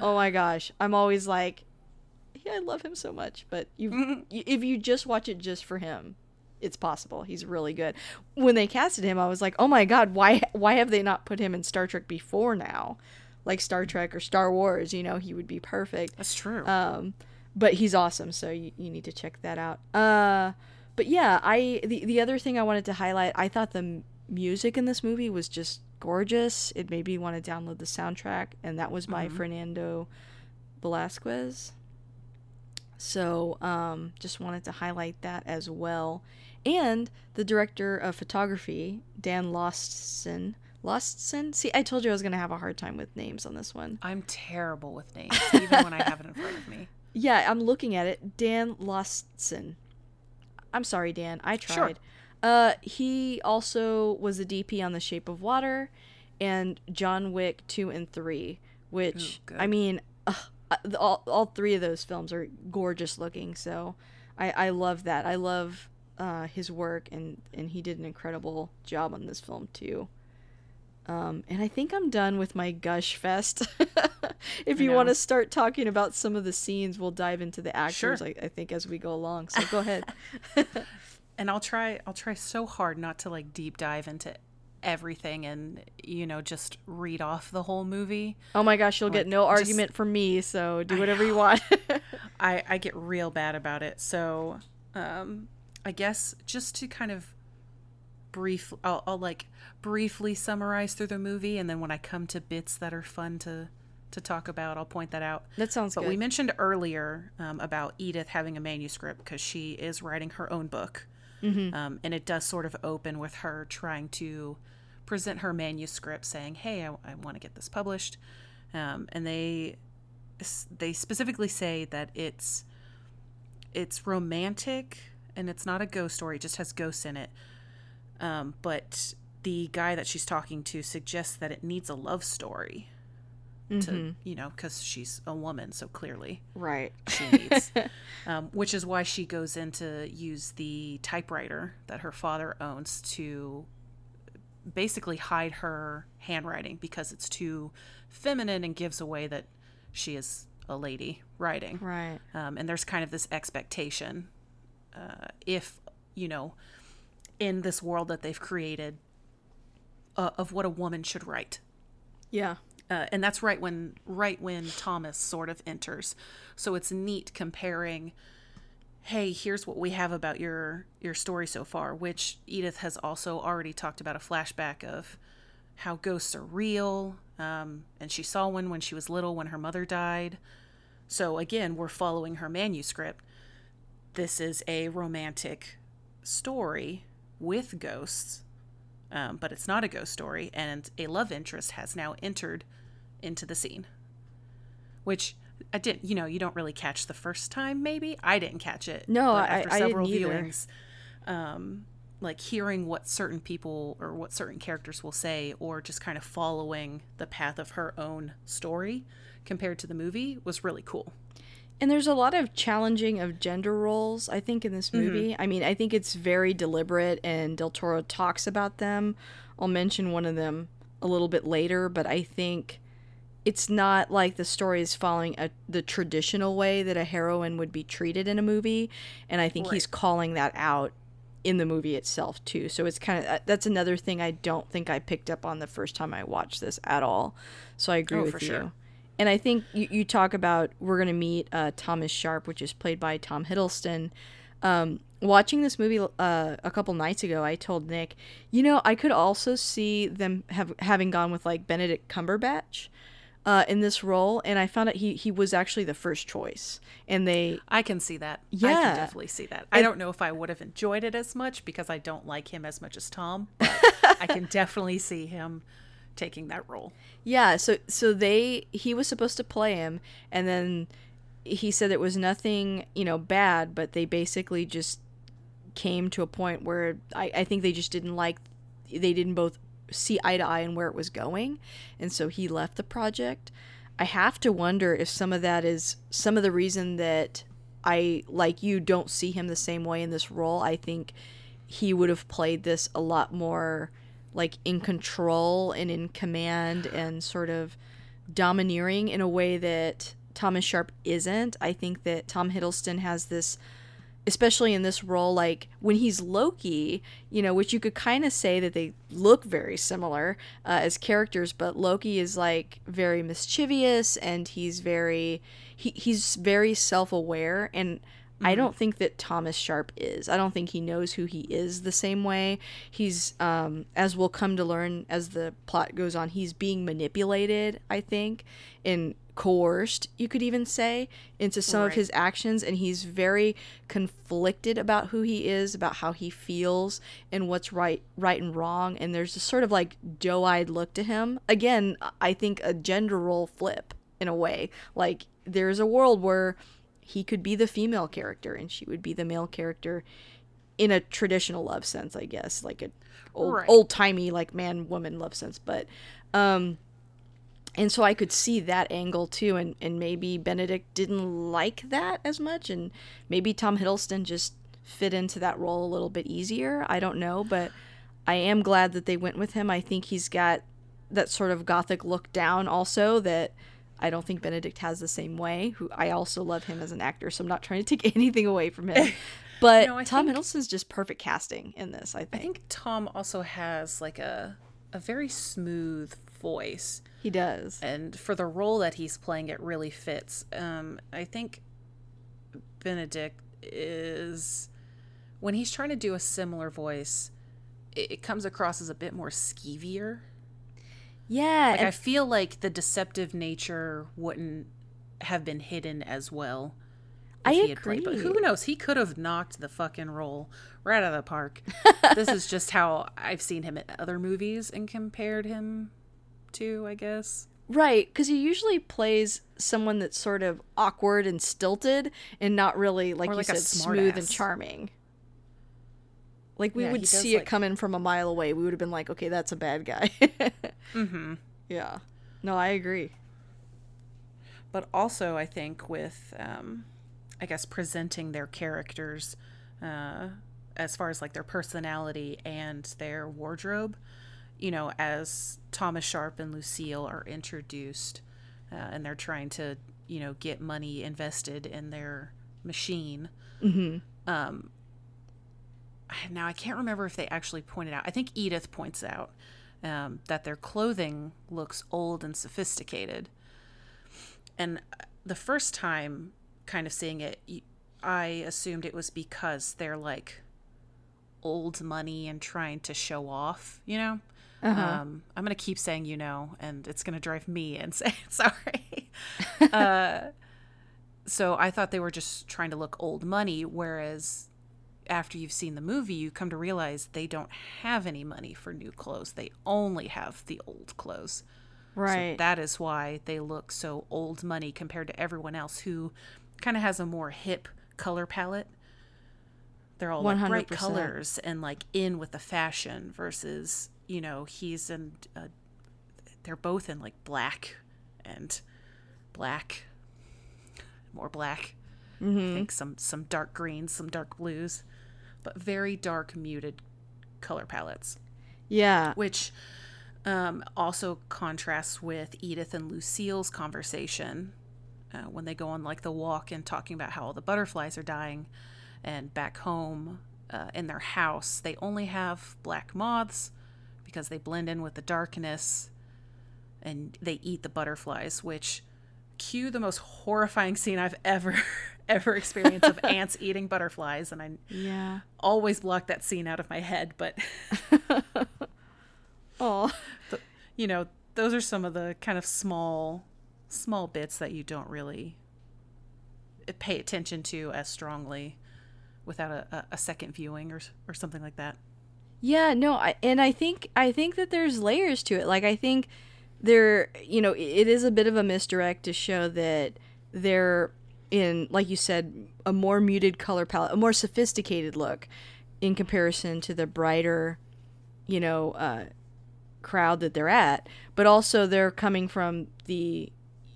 Oh my gosh, I'm always like, yeah, I love him so much. But you, mm-hmm. if you just watch it just for him, it's possible. He's really good. When they casted him, I was like, oh my god, why why have they not put him in Star Trek before now? Like Star Trek or Star Wars, you know, he would be perfect. That's true. Um, but he's awesome, so you, you need to check that out. Uh, but yeah, I the, the other thing I wanted to highlight, I thought the music in this movie was just gorgeous. It made me want to download the soundtrack, and that was by mm-hmm. Fernando Velázquez. So um, just wanted to highlight that as well. And the director of photography, Dan Laustsen. Laustsen? See, I told you I was going to have a hard time with names on this one. I'm terrible with names, even when I have it in front of me. Yeah, I'm looking at it. Dan Laustsen. I'm sorry, Dan. I tried. Sure. Uh, he also was a D P on The Shape of Water and John Wick two and three, which, ooh, I mean, uh, all, all three of those films are gorgeous looking. So I, I love that. I love uh, his work, and, and he did an incredible job on this film, too. Um, and I think I'm done with my gush fest. If you want to start talking about some of the scenes, we'll dive into the actors, sure. I, I think, as we go along. So go ahead. And I'll try, I'll try so hard not to like deep dive into everything and, you know, just read off the whole movie. Oh my gosh, you'll like, get no just, argument from me. So do whatever you want. I, I get real bad about it. So um, I guess just to kind of briefly, I'll, I'll like briefly summarize through the movie, and then when I come to bits that are fun to to talk about, I'll point that out. That sounds but good. But we mentioned earlier um, about Edith having a manuscript, because she is writing her own book, mm-hmm. um, and it does sort of open with her trying to present her manuscript, saying, "Hey, I, I want to get this published," um, and they they specifically say that it's it's romantic and it's not a ghost story; it just has ghosts in it. Um, but the guy that she's talking to suggests that it needs a love story to, mm-hmm. you know, because she's a woman, so clearly. Right. She needs. um, which is why she goes in to use the typewriter that her father owns to basically hide her handwriting, because it's too feminine and gives away that she is a lady writing. Right. Um, and there's kind of this expectation uh, if, you know, in this world that they've created uh, of what a woman should write. Yeah. Uh, and that's right when right when Thomas sort of enters. So it's neat comparing, hey, here's what we have about your your story so far, which Edith has also already talked about a flashback of how ghosts are real. Um, and she saw one when she was little when her mother died. So again, we're following her manuscript. This is a romantic story with ghosts, um, but it's not a ghost story, and a love interest has now entered into the scene, which I didn't, you know, you don't really catch the first time, maybe. I didn't catch it. No, I, after I several didn't viewings, either. Um, like hearing what certain people or what certain characters will say, or just kind of following the path of her own story compared to the movie was really cool. And there's a lot of challenging of gender roles, I think, in this movie. Mm-hmm. I mean, I think it's very deliberate, and Del Toro talks about them. I'll mention one of them a little bit later, but I think it's not like the story is following a, the traditional way that a heroine would be treated in a movie. And I think right. he's calling that out in the movie itself, too. So it's kind of, that's another thing I don't think I picked up on the first time I watched this at all. So I agree oh, with for you. Sure. And I think you, you talk about, we're going to meet uh, Thomas Sharp, which is played by Tom Hiddleston. Um, watching this movie uh, a couple nights ago, I told Nick, you know, I could also see them have, having gone with like Benedict Cumberbatch uh, in this role. And I found out he, he was actually the first choice. And they... I can see that. Yeah. I can definitely see that. I and, don't know if I would have enjoyed it as much, because I don't like him as much as Tom. But I can definitely see him taking that role. Yeah, so so they he was supposed to play him, and then he said it was nothing, you know, bad, but they basically just came to a point where I, I think they just didn't like, they didn't both see eye to eye on where it was going, and so he left the project. I have to wonder if some of that is some of the reason that I, like you, don't see him the same way in this role. I think he would have played this a lot more like in control and in command and sort of domineering in a way that Thomas Sharp isn't. I think that Tom Hiddleston has this, especially in this role, like when he's Loki, you know, which you could kind of say that they look very similar uh, as characters, but Loki is like very mischievous and he's very, he, he's very self-aware. And mm-hmm. I don't think that Thomas Sharp is. I don't think he knows who he is the same way. He's, um, as we'll come to learn as the plot goes on, he's being manipulated, I think, in coerced, you could even say, into some right. of his actions, and he's very conflicted about who he is, about how he feels, and what's right right and wrong, and there's this sort of like doe-eyed look to him. Again, I think a gender role flip in a way. Like, there's a world where he could be the female character and she would be the male character in a traditional love sense, I guess, like an old, right. old-timey, like, man-woman love sense, but um and so I could see that angle too, and, and maybe Benedict didn't like that as much, and maybe Tom Hiddleston just fit into that role a little bit easier. I don't know, but I am glad that they went with him. I think he's got that sort of gothic look down also that I don't think Benedict has the same way. Who I also love him as an actor, so I'm not trying to take anything away from him. But no, Tom think, Hiddleston's just perfect casting in this, I think. I think Tom also has like a a very smooth voice. He does. And for the role that he's playing, it really fits. Um, I think Benedict is, when he's trying to do a similar voice, it, it comes across as a bit more skeevier. Yeah. Like, I feel like the deceptive nature wouldn't have been hidden as well. I he agree. Had played, but who knows? He could have knocked the fucking role right out of the park. This is just how I've seen him in other movies and compared him too, I guess. Right, because he usually plays someone that's sort of awkward and stilted and not really, like, or you like said, smooth ass. And charming. Like, we yeah, would see like... it coming from a mile away. We would have been like, okay, that's a bad guy. Mm-hmm. Yeah. No, I agree. But also, I think with, um, I guess, presenting their characters uh, as far as, like, their personality and their wardrobe, you know, as Thomas Sharp and Lucille are introduced uh, and they're trying to, you know, get money invested in their machine. Mm-hmm. Um, now, I can't remember if they actually pointed out. I think Edith points out um, that their clothing looks old and sophisticated. And the first time kind of seeing it, I assumed it was because they're like old money and trying to show off, you know? Uh-huh. Um, I'm going to keep saying, you know, and it's going to drive me insane. Sorry. uh, so I thought they were just trying to look old money, whereas after you've seen the movie, you come to realize they don't have any money for new clothes. They only have the old clothes. Right. So that is why they look so old money compared to everyone else who kind of has a more hip color palette. They're all like bright colors and like in with the fashion versus... You know, he's in, uh, they're both in like black and black, more black. Mm-hmm. I think some, some dark greens, some dark blues, but very dark muted color palettes. Yeah. Which um, also contrasts with Edith and Lucille's conversation uh, when they go on like the walk and talking about how all the butterflies are dying, and back home uh, in their house, they only have black moths, because they blend in with the darkness and they eat the butterflies, which cue the most horrifying scene I've ever, ever experienced of ants eating butterflies. And I yeah. always block that scene out of my head, but oh, you know, those are some of the kind of small, small bits that you don't really pay attention to as strongly without a, a second viewing or or something like that. Yeah, no, I, and I think I think that there's layers to it. Like, I think there, you know, it, it is a bit of a misdirect to show that they're in, like you said, a more muted color palette, a more sophisticated look in comparison to the brighter, you know, uh, crowd that they're at. But also they're coming from the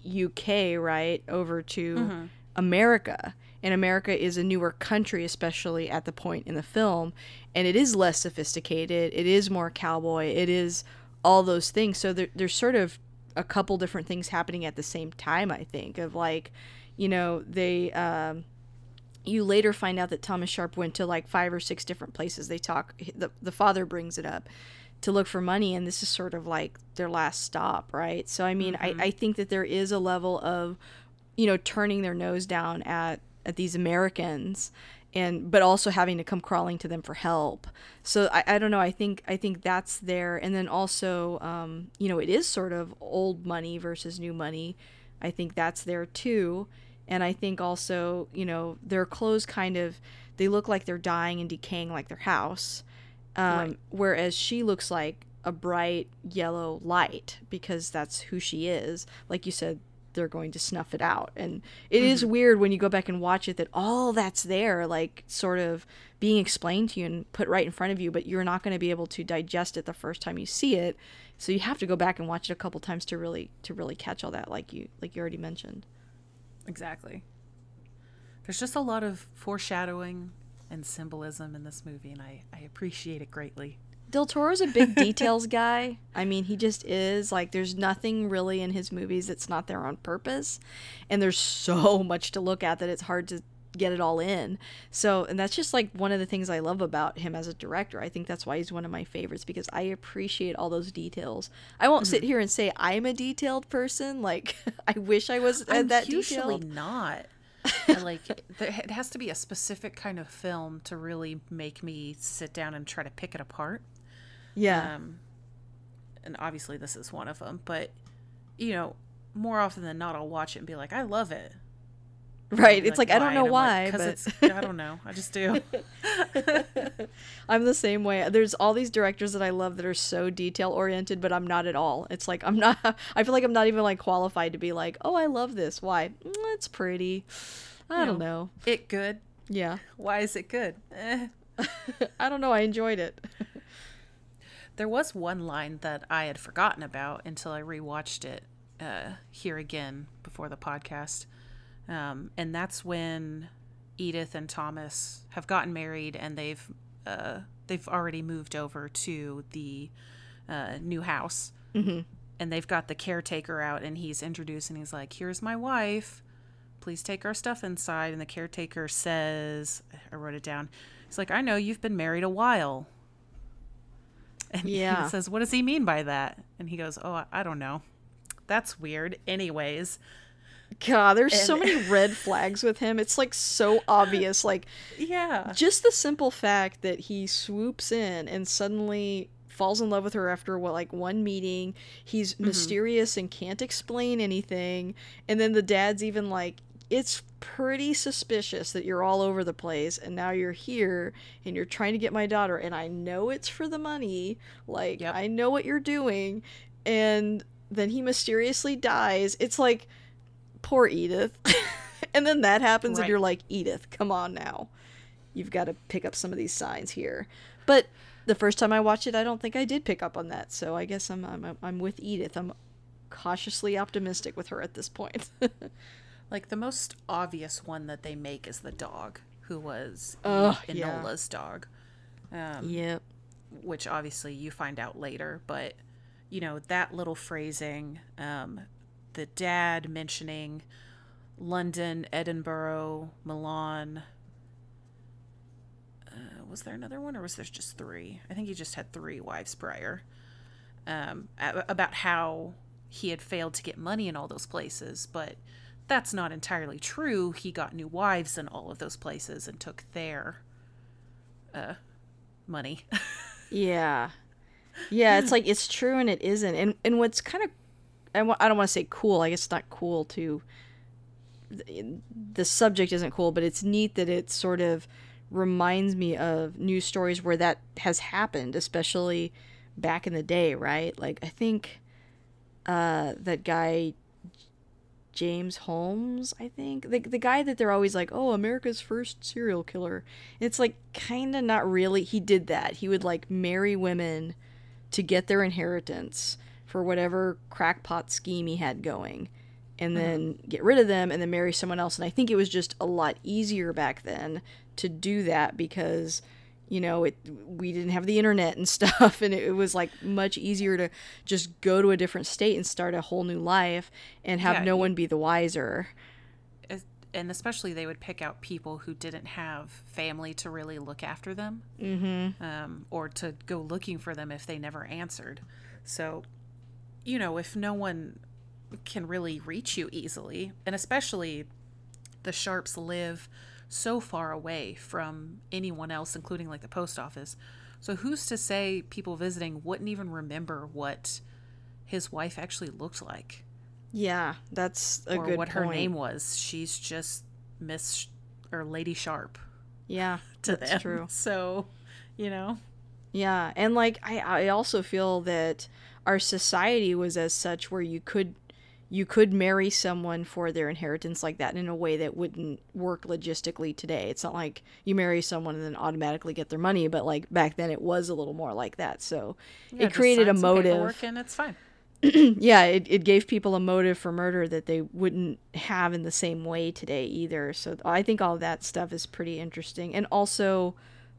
U K, right, over to mm-hmm. America. and America is a newer country, especially at the point in the film, and it is less sophisticated, it is more cowboy, it is all those things. So there, there's sort of a couple different things happening at the same time, I think, of like, you know, they um you later find out that Thomas Sharp went to like five or six different places. They talk, the, the father brings it up, to look for money, and this is sort of like their last stop, right? So I mean, mm-hmm. I, I think that there is a level of, you know, turning their nose down at at these Americans, and but also having to come crawling to them for help. So I, I don't know, I think I think that's there. And then also, um, you know, it is sort of old money versus new money. I think that's there too. And I think also, you know, their clothes kind of, they look like they're dying and decaying like their house. Um, right. Whereas she looks like a bright yellow light because that's who she is. Like you said, they're going to snuff it out. And it mm-hmm. is weird when you go back and watch it that all that's there, like sort of being explained to you and put right in front of you, but you're not going to be able to digest it the first time you see it. So you have to go back and watch it a couple times to really, to really catch all that, like you, like you already mentioned. Exactly. There's just a lot of foreshadowing and symbolism in this movie, and I, I appreciate it greatly. Del Toro's a big details guy. I mean, he just is. Like, there's nothing really in his movies that's not there on purpose, and there's so much to look at that it's hard to get it all in. So, and that's just like one of the things I love about him as a director. I think that's why he's one of my favorites, because I appreciate all those details. I won't mm-hmm. sit here and say I'm a detailed person. Like, I wish I was I'm that usually detailed. Not. I like it has to be a specific kind of film to really make me sit down and try to pick it apart. Yeah. Um, and obviously this is one of them, but you know, more often than not, I'll watch it and be like, I love it. Right. It's like, like I don't know why, because like, but... I don't know. I just do. I'm the same way. There's all these directors that I love that are so detail oriented, but I'm not at all. It's like I'm not. I feel like I'm not even like qualified to be like, oh, I love this. Why? Mm, it's pretty. I you don't know, know. It good. Yeah. Why is it good? Eh. I don't know. I enjoyed it. There was one line that I had forgotten about until I rewatched it uh, here again before the podcast. Um, and that's when Edith and Thomas have gotten married, and they've uh, they've already moved over to the uh, new house, mm-hmm. and they've got the caretaker out, and he's introduced, and he's like, "Here's my wife. Please take our stuff inside." And the caretaker says, "I wrote it down." He's like, "I know you've been married a while." And yeah. he says, "What does he mean by that?" And he goes, "Oh, I don't know. That's weird. Anyways." God, there's and, so many red flags with him. It's like so obvious. Like, yeah, just the simple fact that he swoops in and suddenly falls in love with her after what, like one meeting. He's mm-hmm. mysterious and can't explain anything. And then the dad's even like, it's pretty suspicious that you're all over the place, and now you're here and you're trying to get my daughter, and I know it's for the money. Like, yep. I know what you're doing. And then he mysteriously dies. It's like, poor Edith. And then that happens, right. And you're like, Edith, come on now. You've got to pick up some of these signs here. But the first time I watched it, I don't think I did pick up on that. So I guess I'm I'm, I'm with Edith. I'm cautiously optimistic with her at this point. Like, the most obvious one that they make is the dog, who was oh, Enola's yeah. dog. Um, yep. Which obviously you find out later. But, you know, that little phrasing... Um, the dad mentioning London, Edinburgh, Milan. Uh, was there another one, or was there just three? I think he just had three wives prior. Um, about how he had failed to get money in all those places, but that's not entirely true. He got new wives in all of those places and took their uh, money. yeah. Yeah, it's like, it's true and it isn't. And, and what's kind of I don't want to say cool. I guess it's not cool to... The subject isn't cool, but it's neat that it sort of reminds me of news stories where that has happened, especially back in the day, right? Like, I think uh, that guy, James Holmes, I think? The, the guy that they're always like, oh, America's first serial killer. It's like, kind of not really. He did that. He would, like, marry women to get their inheritance... for whatever crackpot scheme he had going. and then mm-hmm. get rid of them and then marry someone else. And I think it was just a lot easier back then to do that because, you know, it we didn't have the internet and stuff, and it, it was like much easier to just go to a different state and start a whole new life and have yeah, no one be the wiser. And especially they would pick out people who didn't have family to really look after them mm-hmm. um, or to go looking for them if they never answered. So, you know, if no one can really reach you easily, and especially the Sharps live so far away from anyone else, including like the post office. So who's to say people visiting wouldn't even remember what his wife actually looked like? Yeah, that's a or good point. Or what her name was. She's just Miss Sh- or Lady Sharp. Yeah, to that's them. True. So, you know. Yeah, and like I, I also feel that our society was as such where you could you could marry someone for their inheritance like that in a way that wouldn't work logistically today. It's not like you marry someone and then automatically get their money, but like back then it was a little more like that. So yeah, it created a motive. And it's fine. yeah, it, it gave people a motive for murder that they wouldn't have in the same way today either. So I think all that stuff is pretty interesting. And also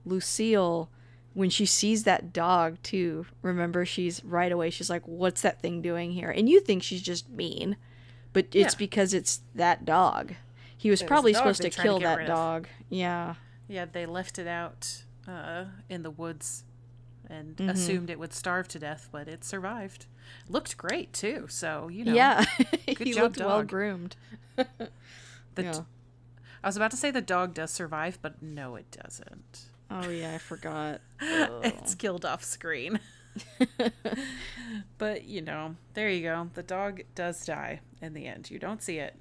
Lucille, when she sees that dog too, remember, she's right away, she's like, what's that thing doing here? And you think she's just mean, but it's yeah. because it's that dog. He was it probably was supposed to kill to that dog. Yeah. Yeah, they left it out uh, in the woods and mm-hmm. assumed it would starve to death, but it survived. Looked great too, so you know. Yeah, good he job, looked well groomed. the yeah. t- I was about to say the dog does survive, but no, it doesn't. Oh yeah, I forgot. It's killed off screen. But you know, there you go. The dog does die in the end. You don't see it,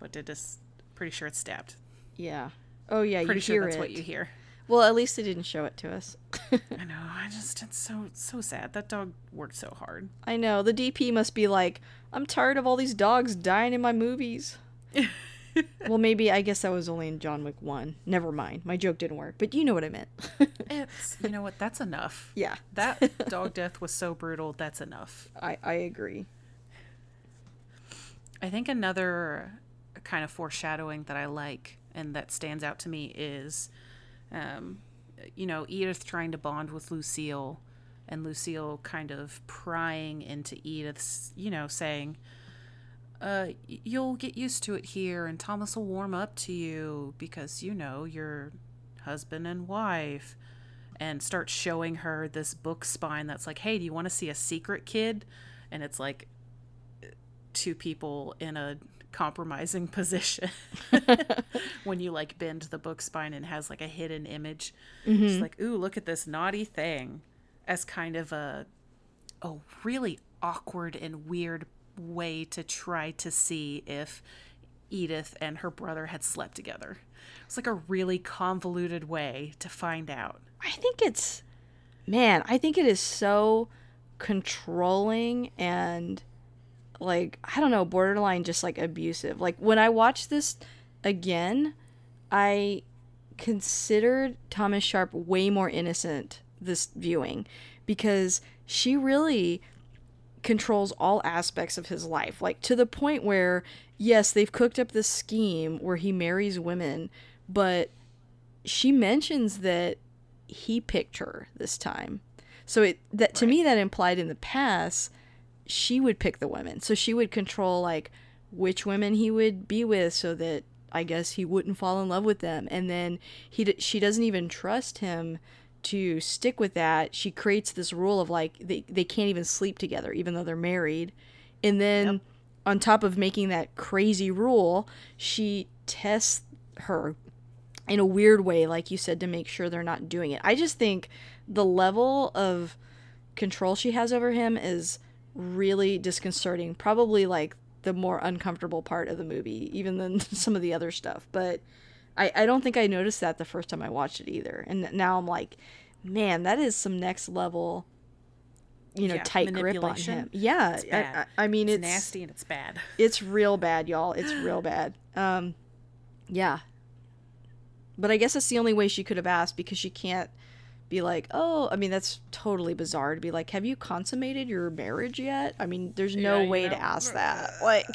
but it is pretty sure it's stabbed. Yeah. Oh yeah, pretty you sure hear that's it. What you hear. Well, at least they didn't show it to us. I know. I just, it's so, so sad. That dog worked so hard. I know. The D P must be like, I'm tired of all these dogs dying in my movies. Well, maybe, I guess that was only in John Wick one. Never mind. My joke didn't work, but you know what I meant. It's, you know what? That's enough. Yeah. That dog death was so brutal. That's enough. I, I agree. I think another kind of foreshadowing that I like and that stands out to me is... Um, you know, Edith trying to bond with Lucille, and Lucille kind of prying into Edith's, you know, saying, uh, you'll get used to it here, and Thomas will warm up to you because, you know, you're husband and wife, and start showing her this book spine that's like, hey, do you want to see a secret, kid? And it's like two people in a compromising position when you like bend the book spine and has like a hidden image. Mm-hmm. It's like, ooh, look at this naughty thing, as kind of a a really awkward and weird way to try to see if Edith and her brother had slept together. It's like a really convoluted way to find out. I think it's man I think it is so controlling and like, I don't know, borderline just like abusive. Like when I watched this again, I considered Thomas Sharp way more innocent this viewing because she really controls all aspects of his life. Like to the point where, yes, they've cooked up this scheme where he marries women, but she mentions that he picked her this time. So it that to right. me that implied in the past she would pick the women. So she would control like which women he would be with so that I guess he wouldn't fall in love with them. And then he, she doesn't even trust him to stick with that. She creates this rule of like, they, they can't even sleep together, even though they're married. And then yep. on top of making that crazy rule, she tests her in a weird way, like you said, to make sure they're not doing it. I just think the level of control she has over him is really disconcerting, probably like the more uncomfortable part of the movie even than some of the other stuff. But I, I don't think I noticed that the first time I watched it either, and now I'm like, man, that is some next level, you know, yeah, tight grip on him. Yeah, it's bad. I, I, I mean it's, it's nasty and it's bad. It's real bad, y'all. It's real bad. Um yeah, but I guess that's the only way she could have asked, because she can't be like, oh, I mean, that's totally bizarre to be like, have you consummated your marriage yet? I mean, there's no yeah, way know. to ask that. Like,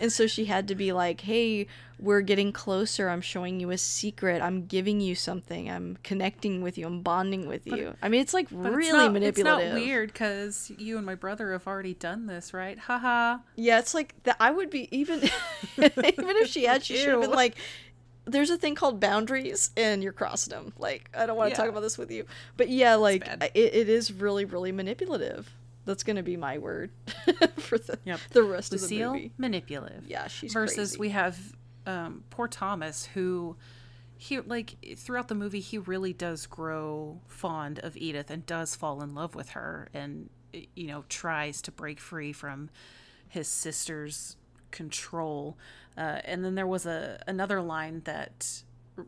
and so she had to be like, hey, we're getting closer. I'm showing you a secret. I'm giving you something. I'm connecting with you. I'm bonding with but, you. I mean, it's like really it's not, manipulative. It's not weird because you and my brother have already done this, right? Ha ha. Yeah, it's like that. I would be even, even if she had, she should have been like, there's a thing called boundaries and you're crossing them. Like, I don't want to yeah. talk about this with you. But yeah, like it, it is really, really manipulative. That's going to be my word for the, yep. the rest Lucille, of the movie. Manipulative. Yeah, she's Versus crazy. we have um, poor Thomas, who he like throughout the movie, he really does grow fond of Edith and does fall in love with her and, you know, tries to break free from his sister's control. Uh, and then there was a another line that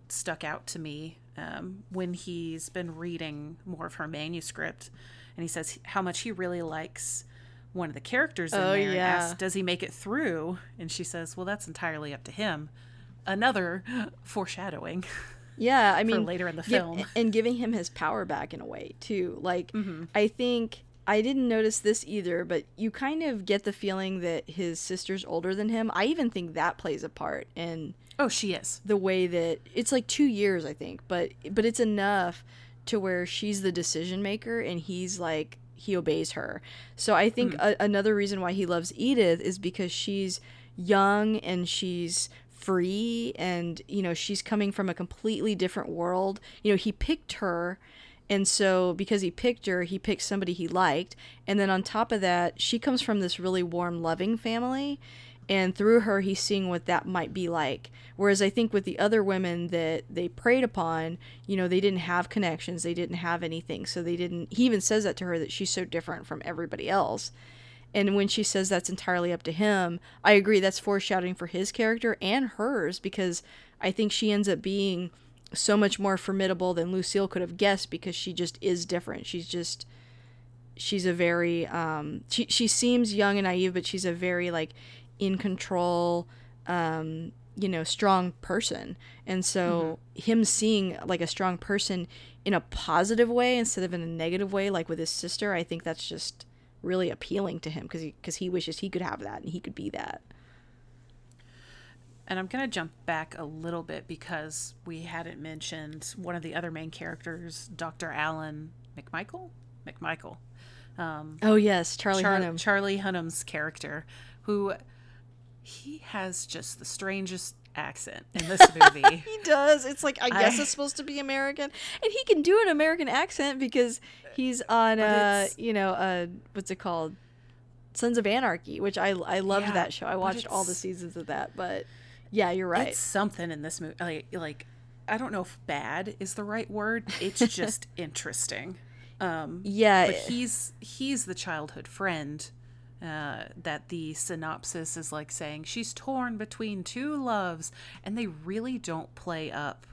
stuck out to me um, when he's been reading more of her manuscript, and he says how much he really likes one of the characters in oh, there yeah. and asks, does he make it through? And she says, well, that's entirely up to him. Another foreshadowing. Yeah, I mean, for later in the film. Give, and giving him his power back in a way, too. Like, mm-hmm. I think... I didn't notice this either, but you kind of get the feeling that his sister's older than him. I even think that plays a part in oh, she is. the way that it's like two years, I think, but but it's enough to where she's the decision maker and he's like he obeys her. So I think mm. a, another reason why he loves Edith is because she's young and she's free and, you know, she's coming from a completely different world. You know, he picked her. And so because he picked her, he picked somebody he liked. And then on top of that, she comes from this really warm, loving family. And through her, he's seeing what that might be like. Whereas I think with the other women that they preyed upon, you know, they didn't have connections. They didn't have anything. So they didn't, he even says that to her, that she's so different from everybody else. And when she says that's entirely up to him, I agree that's foreshadowing for his character and hers, because I think she ends up being so much more formidable than Lucille could have guessed, because she just is different. She's just, she's a very, um, she, she seems young and naive, but she's a very like in control, um, you know, strong person. And so mm-hmm. him seeing like a strong person in a positive way instead of in a negative way, like with his sister, I think that's just really appealing to him, because he, because he wishes he could have that and he could be that. And I'm going to jump back a little bit because we hadn't mentioned one of the other main characters, Doctor Alan McMichael? McMichael. Um, oh, yes, Charlie Char- Hunnam. Charlie Hunnam's character, who he has just the strangest accent in this movie. He does. It's like, I guess I, it's supposed to be American. And he can do an American accent because he's on, uh, you know, uh, what's it called? Sons of Anarchy, which I, I loved yeah, that show. I watched all the seasons of that, but... Yeah, you're right. It's something in this movie. Like, like, I don't know if bad is the right word. It's just interesting. Um, yeah. But he's he's the childhood friend uh, that the synopsis is like saying she's torn between two loves. And they really don't play up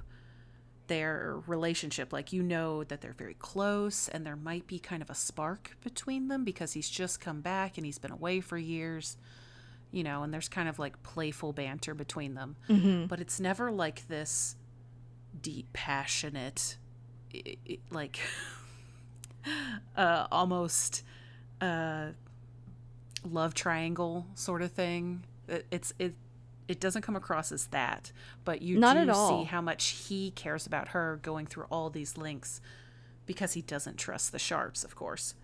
their relationship. Like, you know that they're very close and there might be kind of a spark between them because he's just come back and he's been away for years. You know, and there's kind of like playful banter between them. Mm-hmm. But it's never like this deep, passionate, it, it, like uh, almost uh, love triangle sort of thing. It, it's it it doesn't come across as that. But you Not do see how much he cares about her going through all these links, because he doesn't trust the Sharps, of course.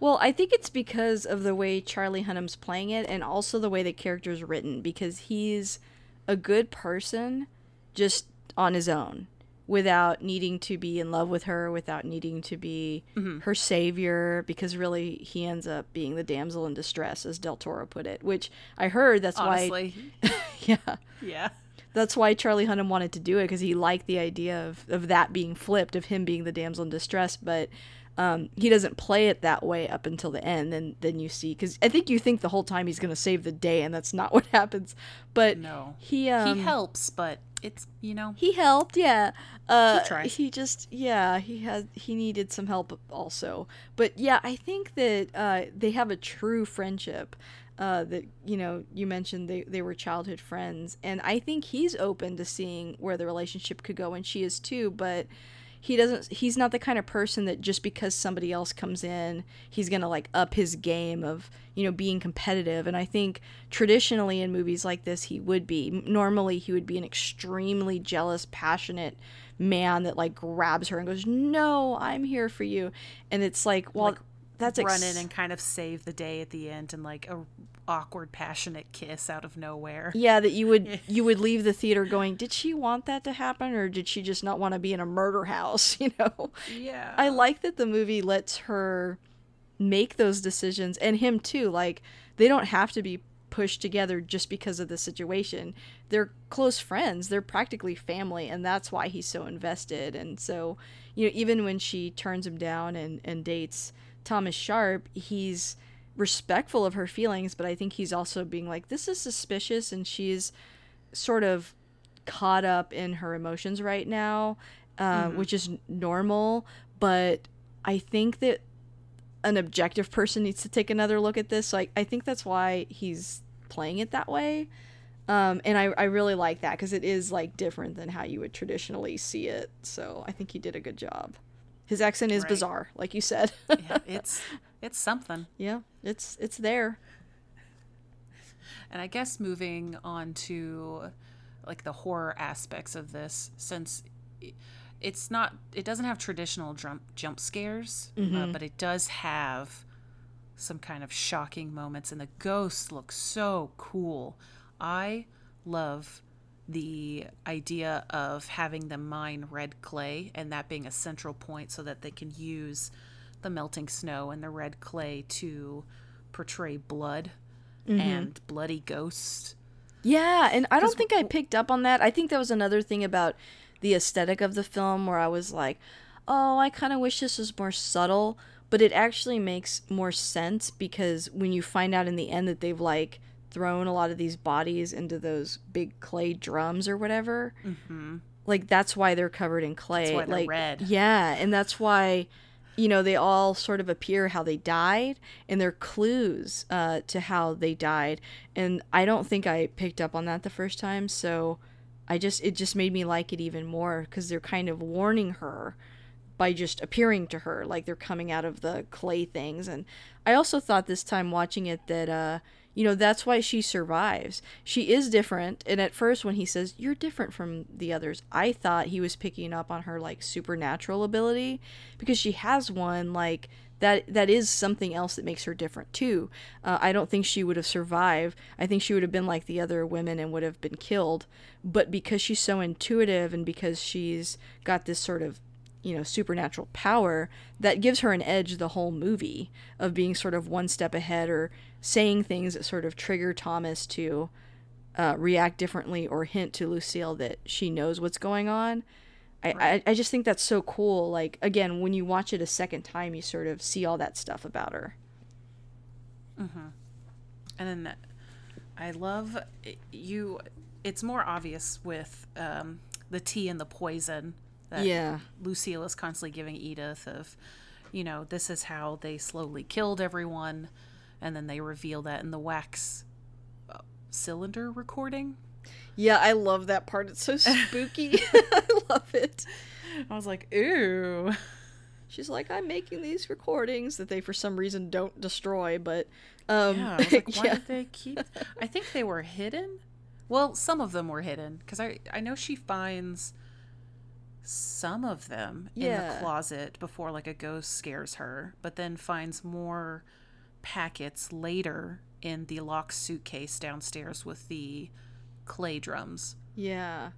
Well, I think it's because of the way Charlie Hunnam's playing it, and also the way the character's written, because he's a good person just on his own, without needing to be in love with her, without needing to be mm-hmm. her savior, because really he ends up being the damsel in distress, as Del Toro put it, which I heard that's Honestly. why... yeah. Yeah. That's why Charlie Hunnam wanted to do it, because he liked the idea of, of that being flipped, of him being the damsel in distress, but... Um, he doesn't play it that way up until the end, and then you see, because I think you think the whole time he's going to save the day, and that's not what happens. But no, he um, he helps, but it's you know he helped, yeah. Uh, he tried. He just yeah he had he needed some help also, but yeah, I think that uh, they have a true friendship. Uh, that you know you mentioned they they were childhood friends, and I think he's open to seeing where the relationship could go, and she is too, but. he doesn't, he's not the kind of person that just because somebody else comes in, he's going to like up his game of, you know, being competitive. And I think traditionally in movies like this, he would be. Normally he would be an extremely jealous, passionate man that like grabs her and goes, no, I'm here for you. And it's like, well, like, that's run ex- in and kind of save the day at the end and like a awkward passionate kiss out of nowhere. Yeah, that you would you would leave the theater going, did she want that to happen or did she just not want to be in a murder house, you know? Yeah. I like that the movie lets her make those decisions, and him too. Like, they don't have to be pushed together just because of the situation. They're close friends, they're practically family, and that's why he's so invested. And so, you know, even when she turns him down and and dates Thomas Sharp, he's respectful of her feelings, but I think he's also being like, this is suspicious, and she's sort of caught up in her emotions right now, uh, mm-hmm. which is normal. But I think that an objective person needs to take another look at this. Like, so I think that's why he's playing it that way. Um, and I, I really like that, because it is like different than how you would traditionally see it. So I think he did a good job. His accent is right. Bizarre, like you said. Yeah, it's it's something. Yeah, it's it's there. And I guess moving on to like the horror aspects of this, since it's not, it doesn't have traditional jump jump scares, mm-hmm. uh, but it does have some kind of shocking moments, and the ghosts look so cool. I love the idea of having them mine red clay and that being a central point so that they can use the melting snow and the red clay to portray blood mm-hmm. and bloody ghosts. Yeah, and I don't think I picked up on that. I think that was another thing about the aesthetic of the film where I was like, oh, I kind of wish this was more subtle, but it actually makes more sense because when you find out in the end that they've like thrown a lot of these bodies into those big clay drums or whatever. Mm-hmm. Like, that's why they're covered in clay. That's why they're like, red. Yeah, and that's why, you know, they all sort of appear how they died, and they're clues uh, to how they died. And I don't think I picked up on that the first time, so I just it just made me like it even more, because they're kind of warning her by just appearing to her, like they're coming out of the clay things. And I also thought this time watching it that, uh, you know, that's why she survives. She is different. And at first when he says, you're different from the others, I thought he was picking up on her like supernatural ability, because she has one like that. That is something else that makes her different too. Uh, I don't think she would have survived. I think she would have been like the other women and would have been killed. But because she's so intuitive and because she's got this sort of, you know, supernatural power, that gives her an edge the whole movie of being sort of one step ahead or saying things that sort of trigger Thomas to uh, react differently or hint to Lucille that she knows what's going on. I, right. I, I just think that's so cool. Like, again, when you watch it a second time, you sort of see all that stuff about her. Mm-hmm. And then I love you. It's more obvious with um, the tea and the poison. That yeah. Lucille is constantly giving Edith of, you know, this is how they slowly killed everyone. And then they reveal that in the wax uh, cylinder recording. Yeah, I love that part. It's so spooky. I love it. I was like, ooh. She's like, I'm making these recordings that they for some reason don't destroy. But um, yeah, I was like, why yeah. did they keep? I think they were hidden. Well, some of them were hidden, because I, I know she finds some of them yeah. in the closet before like a ghost scares her, but then finds more packets later in the locked suitcase downstairs with the clay drums. Yeah.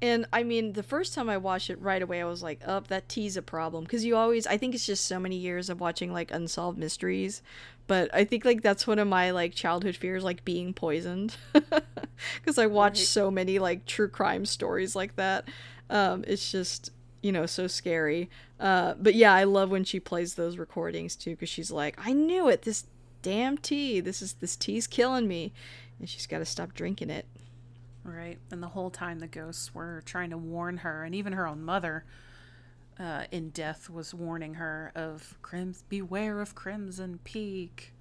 And I mean, the first time I watched it right away, I was like, oh, that tea's a problem, because you always, I think it's just so many years of watching like unsolved mysteries, but I think like that's one of my like childhood fears, like being poisoned, because I watched right. so many like true crime stories like that. Um, it's just, you know, so scary. Uh, but yeah, I love when she plays those recordings too, because she's like, I knew it, this damn tea, this is this tea's killing me, and she's got to stop drinking it. Right. And the whole time the ghosts were trying to warn her, and even her own mother uh, in death was warning her of, Crims- beware of Crimson Peak.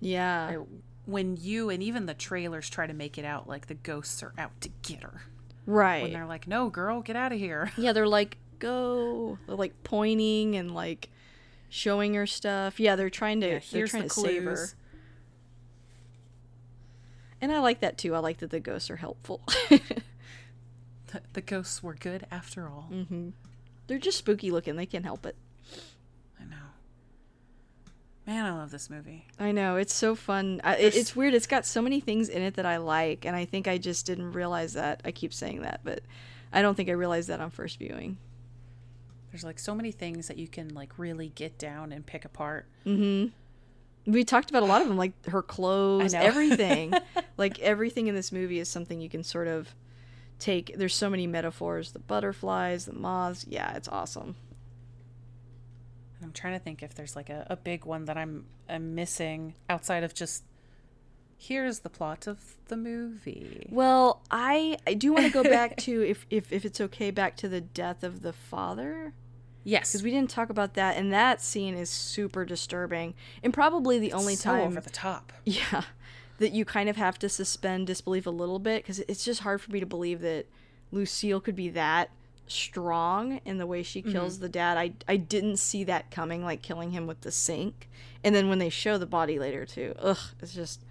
Yeah. I, when you, and even the trailers try to make it out like the ghosts are out to get her. Right. When they're like, no, girl, get out of here. Yeah, they're like, go. They're, like, pointing and, like, showing her stuff. Yeah, they're trying to, yeah, they're trying the to save her. And I like that, too. I like that the ghosts are helpful. the, the ghosts were good after all. Mm-hmm. They're just spooky looking. They can't help it. I know. Man, I love this movie. I know. It's so fun. I, it, it's weird. It's got so many things in it that I like, and I think I just didn't realize that. I keep saying that, but I don't think I realized that on first viewing. There's, like, so many things that you can, like, really get down and pick apart. Mm-hmm. We talked about a lot of them, like her clothes, everything. Like, everything in this movie is something you can sort of take. There's so many metaphors. The butterflies, the moths. Yeah, it's awesome. I'm trying to think if there's, like, a, a big one that I'm, I'm missing outside of just, here's the plot of the movie. Well, I, I do want to go back to, if, if, if it's okay, back to the death of the father. Yes. Because we didn't talk about that, and that scene is super disturbing. And probably the only so time... over the top. Yeah. That you kind of have to suspend disbelief a little bit, because it's just hard for me to believe that Lucille could be that strong in the way she kills mm-hmm. the dad. I, I didn't see that coming, like, killing him with the sink. And then when they show the body later, too. Ugh. It's just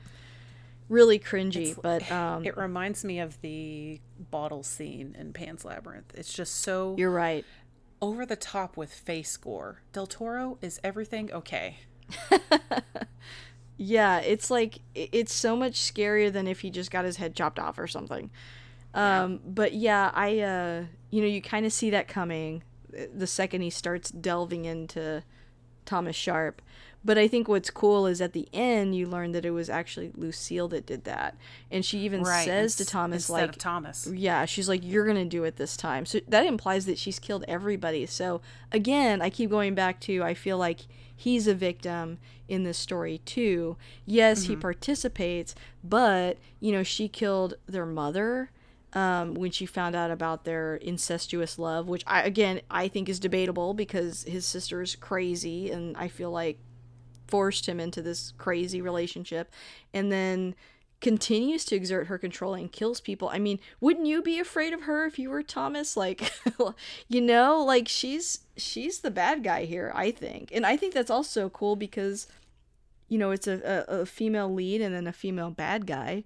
really cringy. It's, but um, it reminds me of the bottle scene in Pan's Labyrinth. It's just so... You're right. Over the top with face gore. Del Toro, is everything okay? Yeah, it's like, it's so much scarier than if he just got his head chopped off or something. Um, yeah. But yeah, I, uh, you know, you kind of see that coming the second he starts delving into Thomas Sharp. But I think what's cool is at the end, you learn that it was actually Lucille that did that. And she even right. says it's, to Thomas, like, of Thomas. Yeah, she's like, you're going to do it this time. So that implies that she's killed everybody. So again, I keep going back to, I feel like he's a victim in this story too. Yes, mm-hmm. he participates, but, you know, she killed their mother um, when she found out about their incestuous love, which I, again, I think is debatable because his sister is crazy. And I feel like, forced him into this crazy relationship, and then continues to exert her control and kills people. I mean, wouldn't you be afraid of her if you were Thomas? Like, you know, like, she's she's the bad guy here, I think. And I think that's also cool because, you know, it's a, a, a female lead and then a female bad guy.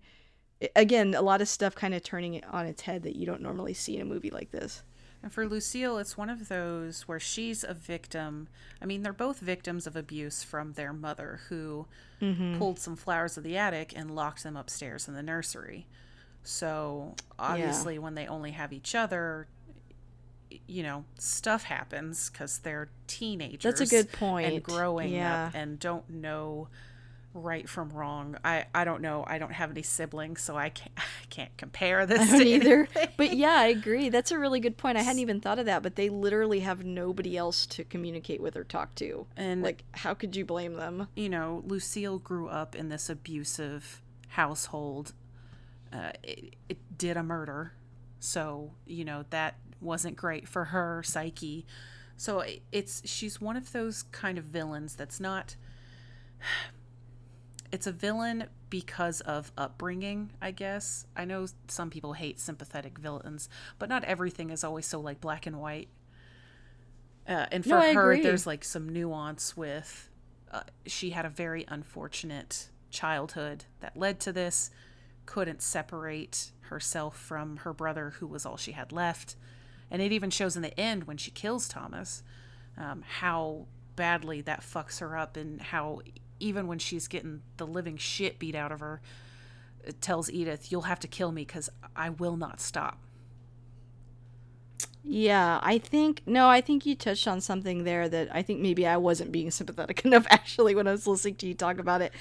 Again, a lot of stuff kind of turning it on its head that you don't normally see in a movie like this. And for Lucille, it's one of those where she's a victim. I mean, they're both victims of abuse from their mother, who mm-hmm. pulled some flowers of the attic and locked them upstairs in the nursery. So obviously yeah. when they only have each other, you know, stuff happens because they're teenagers. That's a good point. And growing yeah. up and don't know right from wrong. I, I don't know. I don't have any siblings, so I can't, I can't compare this to either. But yeah, I agree. That's a really good point. I hadn't even thought of that, but they literally have nobody else to communicate with or talk to. And like, how could you blame them? You know, Lucille grew up in this abusive household. Uh, it, it did a murder. So, you know, that wasn't great for her psyche. So it, it's, she's one of those kind of villains that's not... It's a villain because of upbringing, I guess. I know some people hate sympathetic villains, but not everything is always so, like, black and white. Uh, and for no, her, agree. There's, like, some nuance with... Uh, she had a very unfortunate childhood that led to this. Couldn't separate herself from her brother, who was all she had left. And it even shows in the end, when she kills Thomas, um, how badly that fucks her up and how... Even when she's getting the living shit beat out of her, tells Edith, you'll have to kill me because I will not stop. Yeah, I think, no, I think you touched on something there that I think maybe I wasn't being sympathetic enough, actually, when I was listening to you talk about it.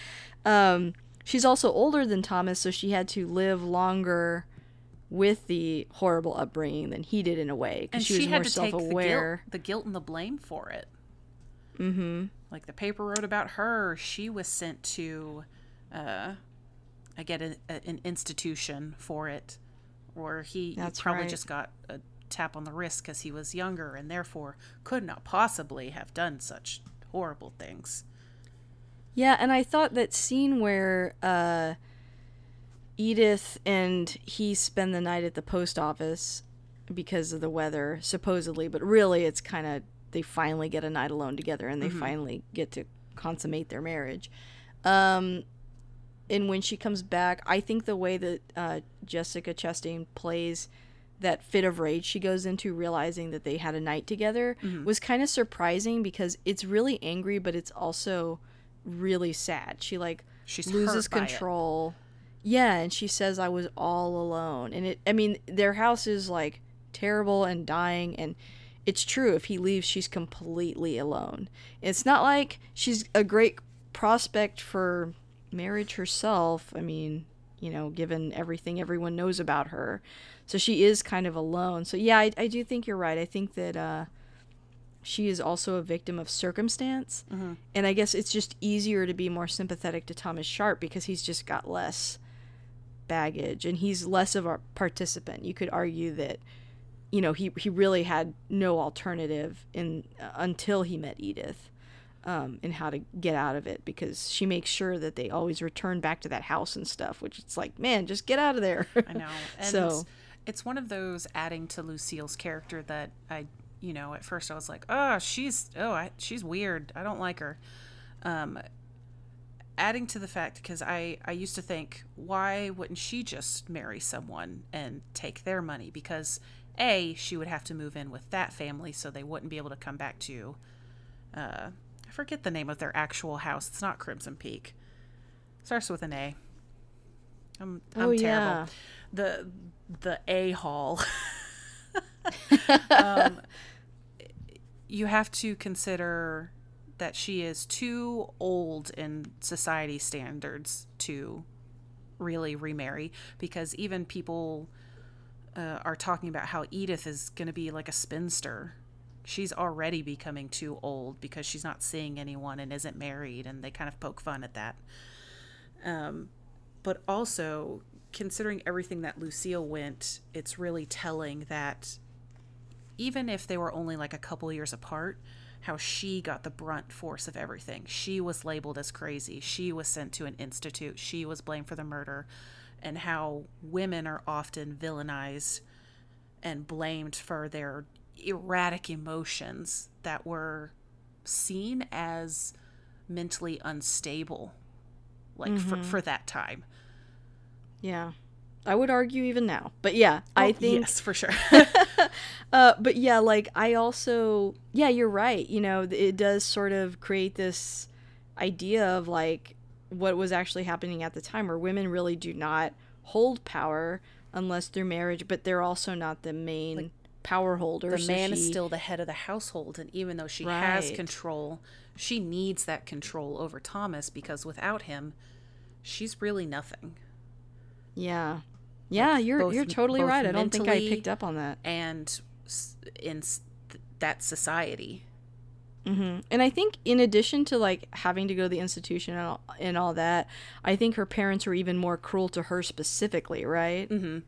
Um, she's also older than Thomas, so she had to live longer with the horrible upbringing than he did in a way. Because she, she was had more to self-aware. Take the guilt, the guilt and the blame for it. Mm-hmm. Like, the paper wrote about her. She was sent to, uh, I get a, a, an institution for it, or he, he probably right. just got a tap on the wrist because he was younger and therefore could not possibly have done such horrible things. Yeah, and I thought that scene where uh, Edith and he spend the night at the post office because of the weather, supposedly. But really, it's kind of, they finally get a night alone together, and they mm-hmm. finally get to consummate their marriage. Um, and when she comes back, I think the way that uh, Jessica Chastain plays that fit of rage she goes into, realizing that they had a night together, mm-hmm. was kind of surprising, because it's really angry, but it's also really sad. She, like, She's loses control. It. Yeah, and she says, I was all alone. And it, I mean, their house is, like, terrible and dying, and it's true. If he leaves, she's completely alone. It's not like she's a great prospect for marriage herself. I mean, you know, given everything everyone knows about her. So she is kind of alone. So yeah, I, I do think you're right. I think that uh, she is also a victim of circumstance. Mm-hmm. And I guess it's just easier to be more sympathetic to Thomas Sharp, because he's just got less baggage and he's less of a participant. You could argue that, you know, he, he really had no alternative in uh, until he met Edith. Um, and how to get out of it, because she makes sure that they always return back to that house and stuff, which it's like, man, just get out of there. I know. And so it's, it's one of those, adding to Lucille's character, that I, you know, at first I was like, oh, she's, oh, I, she's weird. I don't like her. Um, adding to the fact, because I, I used to think, why wouldn't she just marry someone and take their money? Because A, she would have to move in with that family, so they wouldn't be able to come back to, uh, I forget the name of their actual house. It's not Crimson Peak. It starts with an A. I'm, I'm oh, terrible. Yeah. The the A hall. um, you have to consider that she is too old in society standards to really remarry, because even people uh, are talking about how Edith is going to be like a spinster. She's already becoming too old because she's not seeing anyone and isn't married, and they kind of poke fun at that. Um, but also, considering everything that Lucille went, it's really telling that even if they were only like a couple years apart, how she got the brunt force of everything. She was labeled as crazy. She was sent to an institute. She was blamed for the murder, and how women are often villainized and blamed for their erratic emotions that were seen as mentally unstable, like mm-hmm. for, for that time. Yeah, I would argue even now, but yeah, oh, I think yes, for sure. uh, but yeah, like I also, yeah, you're right. You know, it does sort of create this idea of like what was actually happening at the time, where women really do not hold power unless through marriage, but they're also not the main like, power holder. The man so she, is still the head of the household, and even though she right. has control, she needs that control over Thomas, because without him she's really nothing. Yeah. Yeah, like you're both, you're totally right. I don't think I picked up on that. And in that society. Mm-hmm. And I think in addition to like having to go to the institution and all, and all that, I think her parents were even more cruel to her specifically, right? Mm-hmm.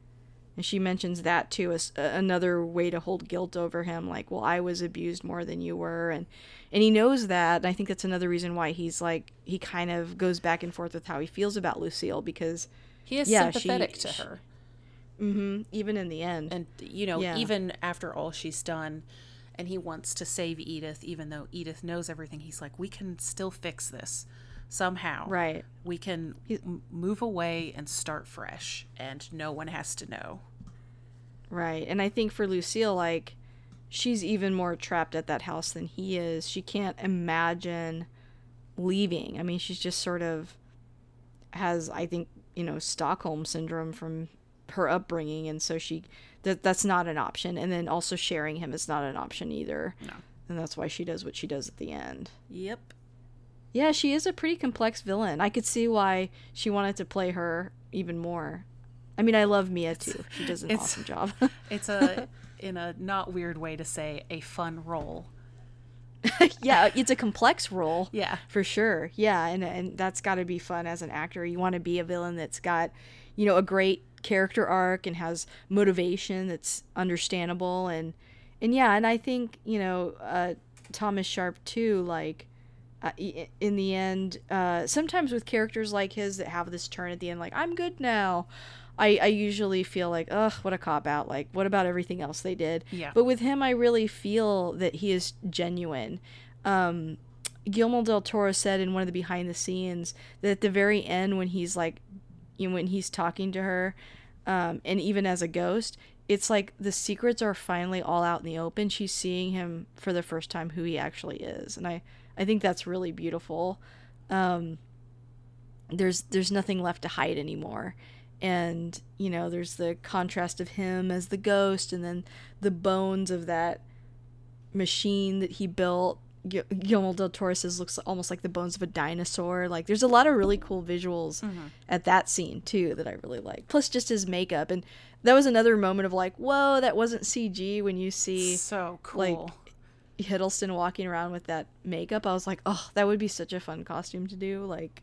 And she mentions that too, as another way to hold guilt over him. Like, well, I was abused more than you were. And, and he knows that. And I think that's another reason why he's like, he kind of goes back and forth with how he feels about Lucille, because he is yeah, sympathetic she, to she, her. Mm-hmm, even in the end. And, you know, yeah. even after all she's done, and he wants to save Edith, even though Edith knows everything, he's like, we can still fix this somehow. Right. We can m- move away and start fresh, and no one has to know. Right. And I think for Lucille, like, she's even more trapped at that house than he is. She can't imagine leaving. I mean, she's just sort of has, I think, you know, Stockholm syndrome from her upbringing. And so she, that that's not an option. And then also sharing him is not an option either. No. And that's why she does what she does at the end. Yep. Yeah, she is a pretty complex villain. I could see why she wanted to play her even more. I mean, I love Mia too. She does an it's, awesome job. It's a, in a not weird way to say, a fun role. Yeah, it's a complex role. Yeah, for sure. Yeah, and and that's got to be fun as an actor. You want to be a villain that's got, you know, a great character arc and has motivation that's understandable, and and yeah, and I think, you know, uh, Thomas Sharp too, like. Uh, in the end, uh, sometimes with characters like his that have this turn at the end, like, I'm good now, I, I usually feel like, ugh, what a cop-out. Like, what about everything else they did? Yeah. But with him, I really feel that he is genuine. Um, Guillermo del Toro said in one of the behind the scenes that at the very end, when he's like, you know, when he's talking to her, um, and even as a ghost, it's like the secrets are finally all out in the open. She's seeing him for the first time, who he actually is. And I, I think that's really beautiful. Um, there's, there's nothing left to hide anymore. And, you know, there's the contrast of him as the ghost and then the bones of that machine that he built. Guillermo del Toro says looks almost like the bones of a dinosaur. Like, there's a lot of really cool visuals mm-hmm. at that scene, too, that I really like. Plus just his makeup. And that was another moment of like, whoa, that wasn't C G when you see so cool. like Hiddleston walking around with that makeup. I was like, oh, that would be such a fun costume to do. Like,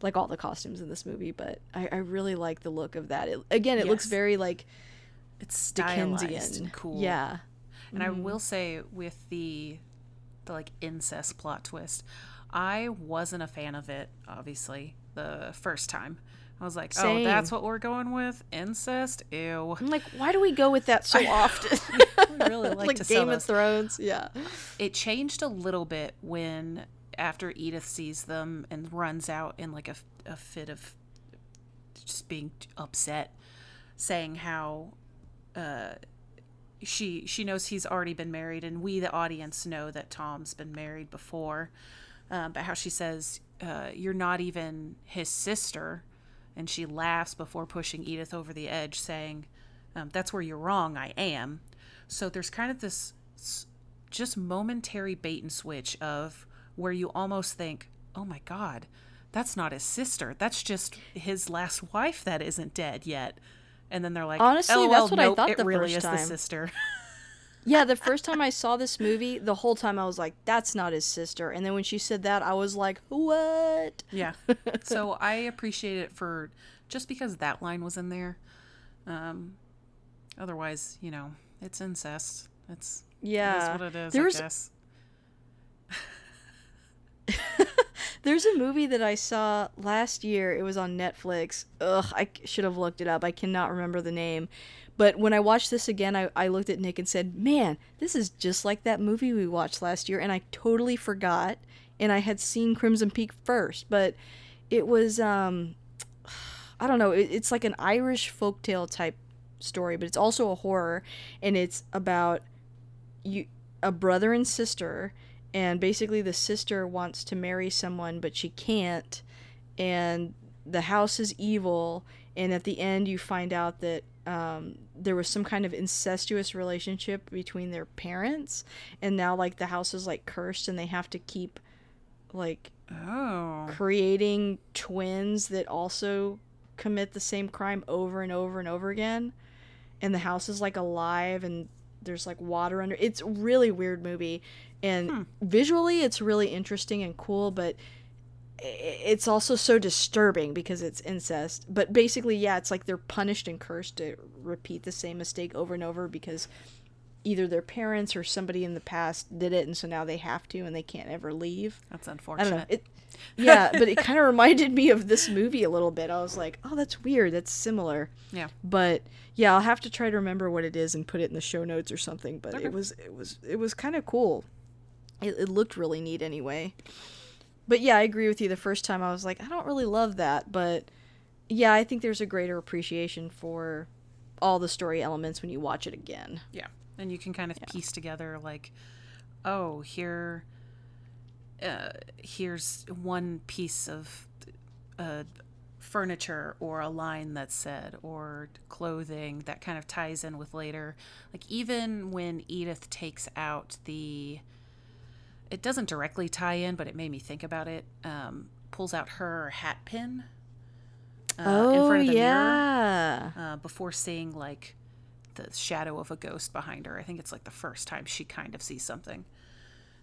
like all the costumes in this movie, but I, I really like the look of that. It, again, it yes. looks very like it's stylized Dickensian. And cool. Yeah. And mm. I will say with the the like incest plot twist, I wasn't a fan of it, obviously, the first time. I was like, Same. oh, that's what we're going with? Incest? Ew. I'm like, why do we go with that so often? I really like, like to Game of us. Thrones. Yeah. It changed a little bit when after Edith sees them and runs out in like a, a fit of just being upset, saying how uh, she she knows he's already been married, and we, the audience, know that Tom's been married before, um, but how she says, uh, you're not even his sister, and she laughs before pushing Edith over the edge, saying, um, that's where you're wrong, I am. So there's kind of this just momentary bait and switch of where you almost think, oh my God, that's not his sister. That's just his last wife that isn't dead yet. And then they're like, honestly, L O L, that's what nope, I thought the really first time. It really is the sister. Yeah, the first time I saw this movie, the whole time I was like, that's not his sister. And then when she said that, I was like, what? Yeah. So I appreciate it for just because that line was in there. Um, otherwise, you know, it's incest. It's yeah. It is what it is, There's... I guess. There's a movie that I saw last year. It was on Netflix. Ugh, I should have looked it up. I cannot remember the name. But when I watched this again, I, I looked at Nick and said, man, this is just like that movie we watched last year. And I totally forgot. And I had seen Crimson Peak first. But it was, um, I don't know. It, it's like an Irish folktale type story. But it's also a horror. And it's about you, a brother and sister. And basically the sister wants to marry someone, but she can't. And the house is evil. And at the end, you find out that um, there was some kind of incestuous relationship between their parents. And now, like, the house is, like, cursed, and they have to keep, like, oh. creating twins that also commit the same crime over and over and over again. And the house is, like, alive, and there's, like, water under. It's a really weird movie. And hmm. visually, it's really interesting and cool, but it's also so disturbing because it's incest. But basically, yeah, it's like they're punished and cursed to repeat the same mistake over and over because either their parents or somebody in the past did it, and so now they have to, and they can't ever leave. That's unfortunate. I don't know. It, yeah, but it kind of reminded me of this movie a little bit. I was like, oh, that's weird. That's similar. Yeah. But yeah, I'll have to try to remember what it is and put it in the show notes or something. But okay. it was it was it was kind of cool. It, it looked really neat anyway. But yeah, I agree with you. The first time I was like, I don't really love that. But yeah, I think there's a greater appreciation for all the story elements when you watch it again. Yeah. And you can kind of yeah. piece together like, oh, here, uh, here's one piece of uh, furniture or a line that's said or clothing that kind of ties in with later. Like even when Edith takes out the... It doesn't directly tie in, but it made me think about it. Um, pulls out her hat pin uh, oh, in front of the yeah. mirror uh, before seeing like the shadow of a ghost behind her. I think it's like the first time she kind of sees something.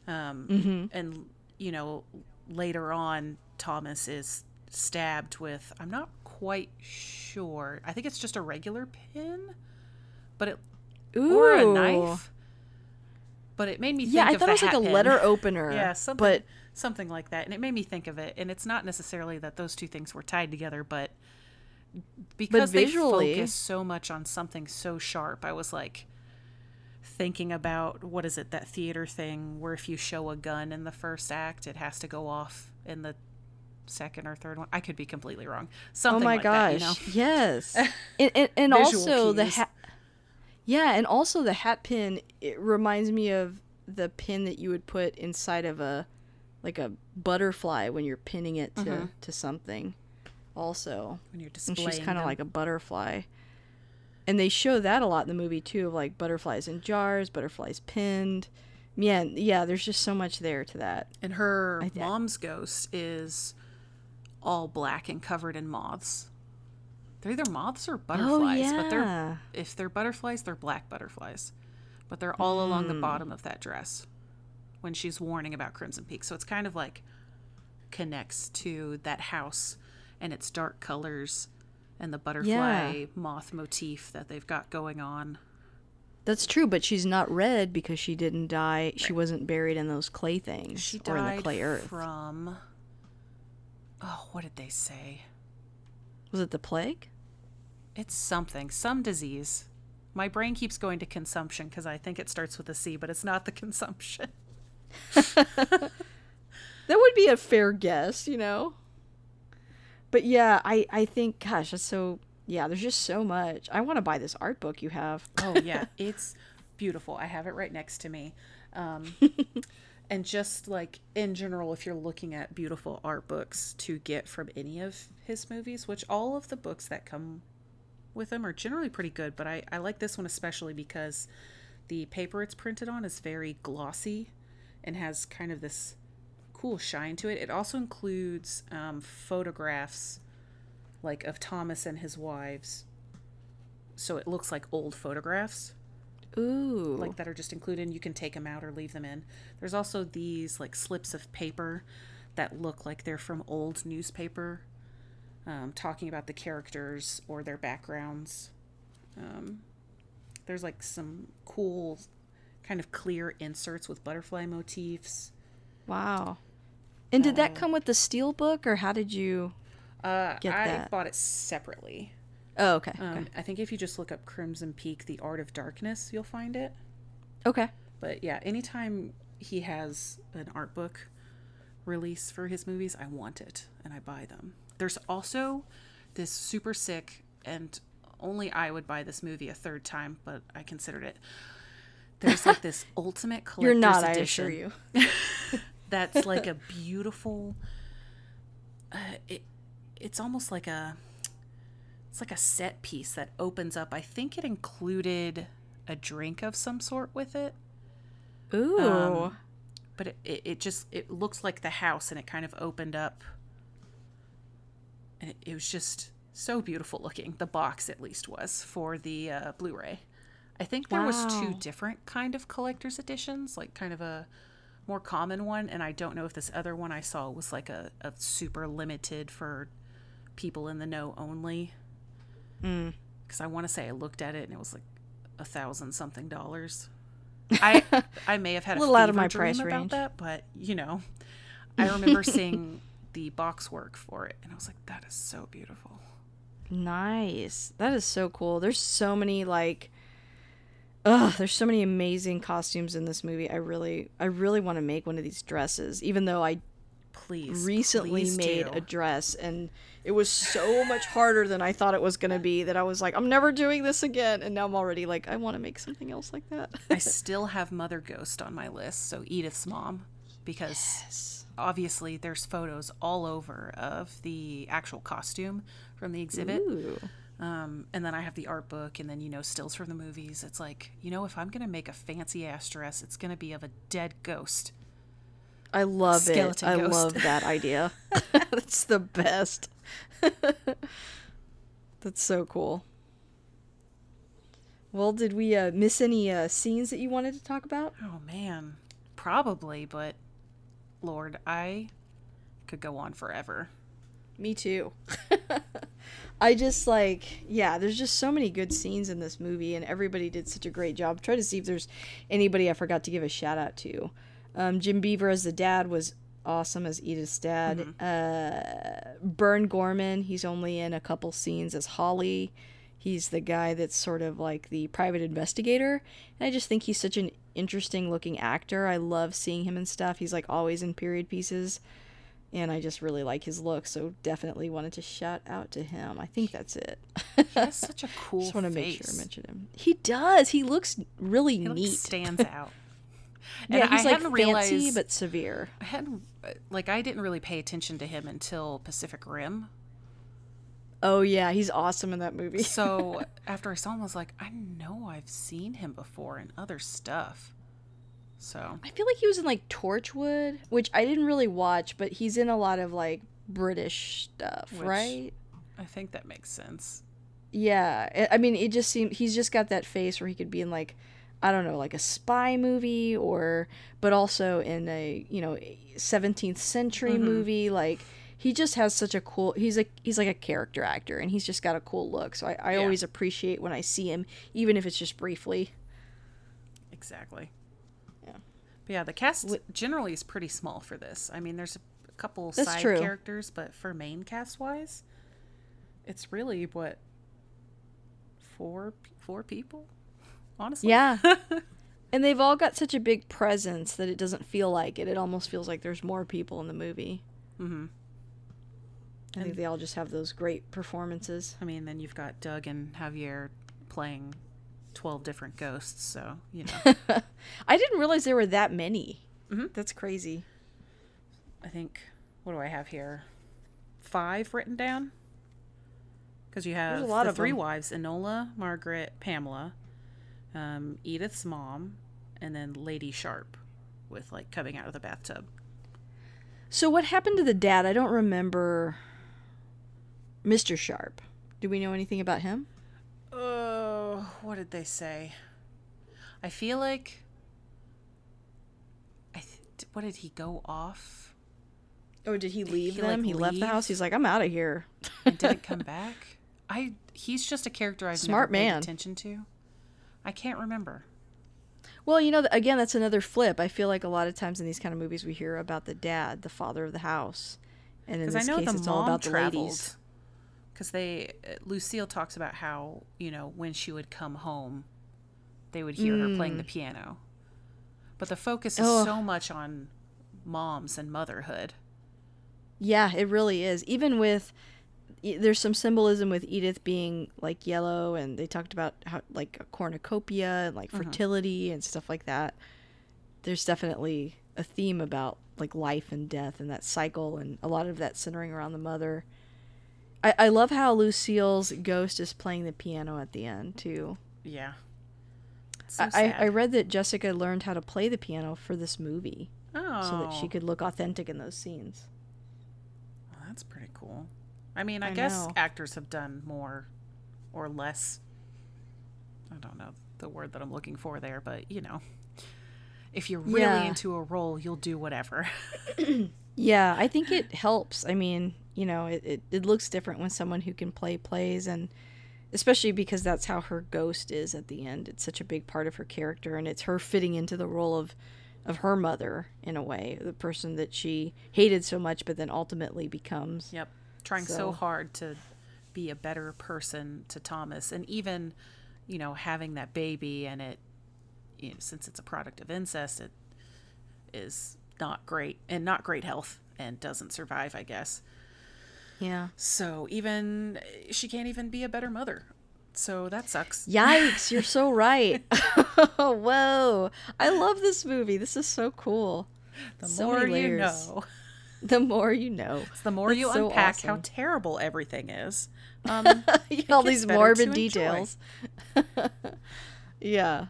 Um, mm-hmm. And, you know, later on, Thomas is stabbed with, I'm not quite sure. I think it's just a regular pin, but it Ooh. or a knife. But it made me think yeah, of Yeah, I thought it was like a pin. letter opener. yeah, something, but... something like that. And it made me think of it. And it's not necessarily that those two things were tied together, but because they focus so much on something so sharp. I was like thinking about, what is it, that theater thing where if you show a gun in the first act, it has to go off in the second or third one. I could be completely wrong. Something like that. Oh my gosh! That, you know? Yes, and and, and also cues. the hat. Yeah, and also the hat pin. It reminds me of the pin that you would put inside of a, like a butterfly when you're pinning it to mm-hmm. to something. Also, when you're displaying, and she's kind of like a butterfly. And they show that a lot in the movie too, of like butterflies in jars, butterflies pinned. Yeah, yeah. There's just so much there to that. And her mom's ghost is all black and covered in moths. They're either moths or butterflies, oh, yeah. but they're if they're butterflies, they're black butterflies. But they're all mm. along the bottom of that dress when she's warning about Crimson Peak. So it's kind of like connects to that house and its dark colors and the butterfly yeah. moth motif that they've got going on. That's true, but she's not red because she didn't die. Right. She wasn't buried in those clay things she or died in the clay earth. From Oh, what did they say? Was it the plague? It's something. Some disease. My brain keeps going to consumption because I think it starts with a C, but it's not the consumption. That would be a fair guess, you know? But yeah, I, I think, gosh, that's so... Yeah, there's just so much. I want to buy this art book you have. Oh, yeah. It's beautiful. I have it right next to me. Um, and just like in general, if you're looking at beautiful art books to get from any of his movies, which all of the books that come with him are generally pretty good. But I, I like this one especially because the paper it's printed on is very glossy and has kind of this cool shine to it. It also includes um, photographs like of Thomas and his wives. So it looks like old photographs. Ooh. Like that are just included. You can take them out or leave them in. There's also these like slips of paper that look like they're from old newspaper, um, talking about the characters or their backgrounds. Um, there's like some cool kind of clear inserts with butterfly motifs. Wow. And did uh, that come with the steel book, or how did you... Uh, Get I that. bought it separately. Oh, okay. Um, okay. I think if you just look up Crimson Peak, The Art of Darkness, you'll find it. Okay. But yeah, anytime he has an art book release for his movies, I want it and I buy them. There's also this super sick, and only I would buy this movie a third time, but I considered it. There's like this ultimate collector's edition. You're not, edition I assure you. That's like a beautiful... Uh, it, It's almost like a, it's like a set piece that opens up. I think it included a drink of some sort with it. Ooh. Um, but it, it, it just, it looks like the house, and it kind of opened up. And it, it was just so beautiful looking. The box at least was for the uh, Blu-ray. I think there wow. was two different kind of collector's editions, like kind of a more common one. And I don't know if this other one I saw was like a, a super limited for people in the know only, because mm. I want to say I looked at it and it was like a thousand something dollars. I I may have had a little out of my price range about that, but you know, I remember seeing the box work for it and I was like, that is so beautiful. Nice. That is so cool. There's so many like, ugh, there's so many amazing costumes in this movie. I really, I really want to make one of these dresses, even though I Please, recently please made do. a dress, and it was so much harder than I thought it was going to be that I was like, I'm never doing this again. And now I'm already like, I want to make something else like that. I still have Mother Ghost on my list, so Edith's mom, because yes. obviously there's photos all over of the actual costume from the exhibit. Ooh. Um, and then I have the art book, and then, you know, stills from the movies. It's like, you know, if I'm going to make a fancy ass dress, it's going to be of a dead ghost. I love Skeleton it. Ghost. I love that idea. That's the best. That's so cool. Well, did we uh, miss any uh, scenes that you wanted to talk about? Oh, man. Probably, but Lord, I could go on forever. Me too. I just like, yeah, there's just so many good scenes in this movie, and everybody did such a great job. Try to see if there's anybody I forgot to give a shout out to. Um, Jim Beaver as the dad was awesome as Edith's dad. Mm-hmm. Uh, Bern Gorman, he's only in a couple scenes as Holly. He's the guy that's sort of like the private investigator. And I just think he's such an interesting looking actor. I love seeing him and stuff. He's like always in period pieces. And I just really like his look. So definitely wanted to shout out to him. I think that's it. He has such a cool just face. Just want to make sure I mention him. He does. He looks really he neat. He stands out. And yeah, he's I like hadn't fancy realized, but severe. I hadn't, like I didn't really pay attention to him until Pacific Rim. Oh, yeah, he's awesome in that movie. So after I saw him, I was like, I know I've seen him before in other stuff. So I feel like he was in, like, Torchwood, which I didn't really watch, but he's in a lot of, like, British stuff, which, right? I think that makes sense. Yeah. I mean, it just seemed he's just got that face where he could be in, like, I don't know, like a spy movie or, but also in a, you know, seventeenth century mm-hmm. movie, like... He just has such a cool, he's like, he's like a character actor, and he's just got a cool look. So I, I yeah. always appreciate when I see him, even if it's just briefly. Exactly. Yeah. But yeah, the cast Wh- generally is pretty small for this. I mean, there's a couple That's side true. characters, but for main cast wise, it's really what, four, four people, honestly. Yeah. And they've all got such a big presence that it doesn't feel like it. It almost feels like there's more people in the movie. Mm-hmm. I think they all just have those great performances. I mean, then you've got Doug and Javier playing twelve different ghosts, so, you know. I didn't realize there were that many. Mm-hmm. That's crazy. I think, what do I have here? Five written down? Because you have the three them. wives, Enola, Margaret, Pamela, um, Edith's mom, and then Lady Sharp with, like, coming out of the bathtub. So what happened to the dad? I don't remember... Mister Sharp. Do we know anything about him? Oh, uh, what did they say? I feel like... I th- what, did he go off? Oh, did he leave did he, them? Like, he leave? left the house? He's like, I'm out of here. And didn't come back? I. He's just a character I've Smart never man. paid attention to. I can't remember. Well, you know, again, that's another flip. I feel like a lot of times in these kind of movies we hear about the dad, the father of the house. And in this I know case, it's all about traveled. the ladies. Because they, Lucille talks about how, you know, when she would come home, they would hear mm. her playing the piano. But the focus is oh. so much on moms and motherhood. Yeah, it really is. Even with, there's some symbolism with Edith being, like, yellow, and they talked about, how like, a cornucopia and, like, fertility uh-huh. and stuff like that. There's definitely a theme about, like, life and death and that cycle, and a lot of that centering around the mother. I, I love how Lucille's ghost is playing the piano at the end, too. Yeah. So I, I read that Jessica learned how to play the piano for this movie. Oh. So that she could look authentic in those scenes. Well, that's pretty cool. I mean, I, I guess know. actors have done more or less. I don't know the word that I'm looking for there, but, you know, if you're really yeah. into a role, you'll do whatever. Yeah, I think it helps. I mean... You know, it, it, it looks different when someone who can play plays, and especially because that's how her ghost is at the end. It's such a big part of her character, and it's her fitting into the role of, of her mother in a way, the person that she hated so much but then ultimately becomes. Yep, trying so, so hard to be a better person to Thomas, and even, you know, having that baby, and it, you know, since it's a product of incest, it is not great, and not great health, and doesn't survive, I guess. Yeah. So even she can't even be a better mother. So that sucks. Yikes, you're so right. Whoa. I love this movie. This is so cool. The so more you know. The more you know. It's the more That's you so unpack awesome. how terrible everything is. Um, all these morbid details. Yeah.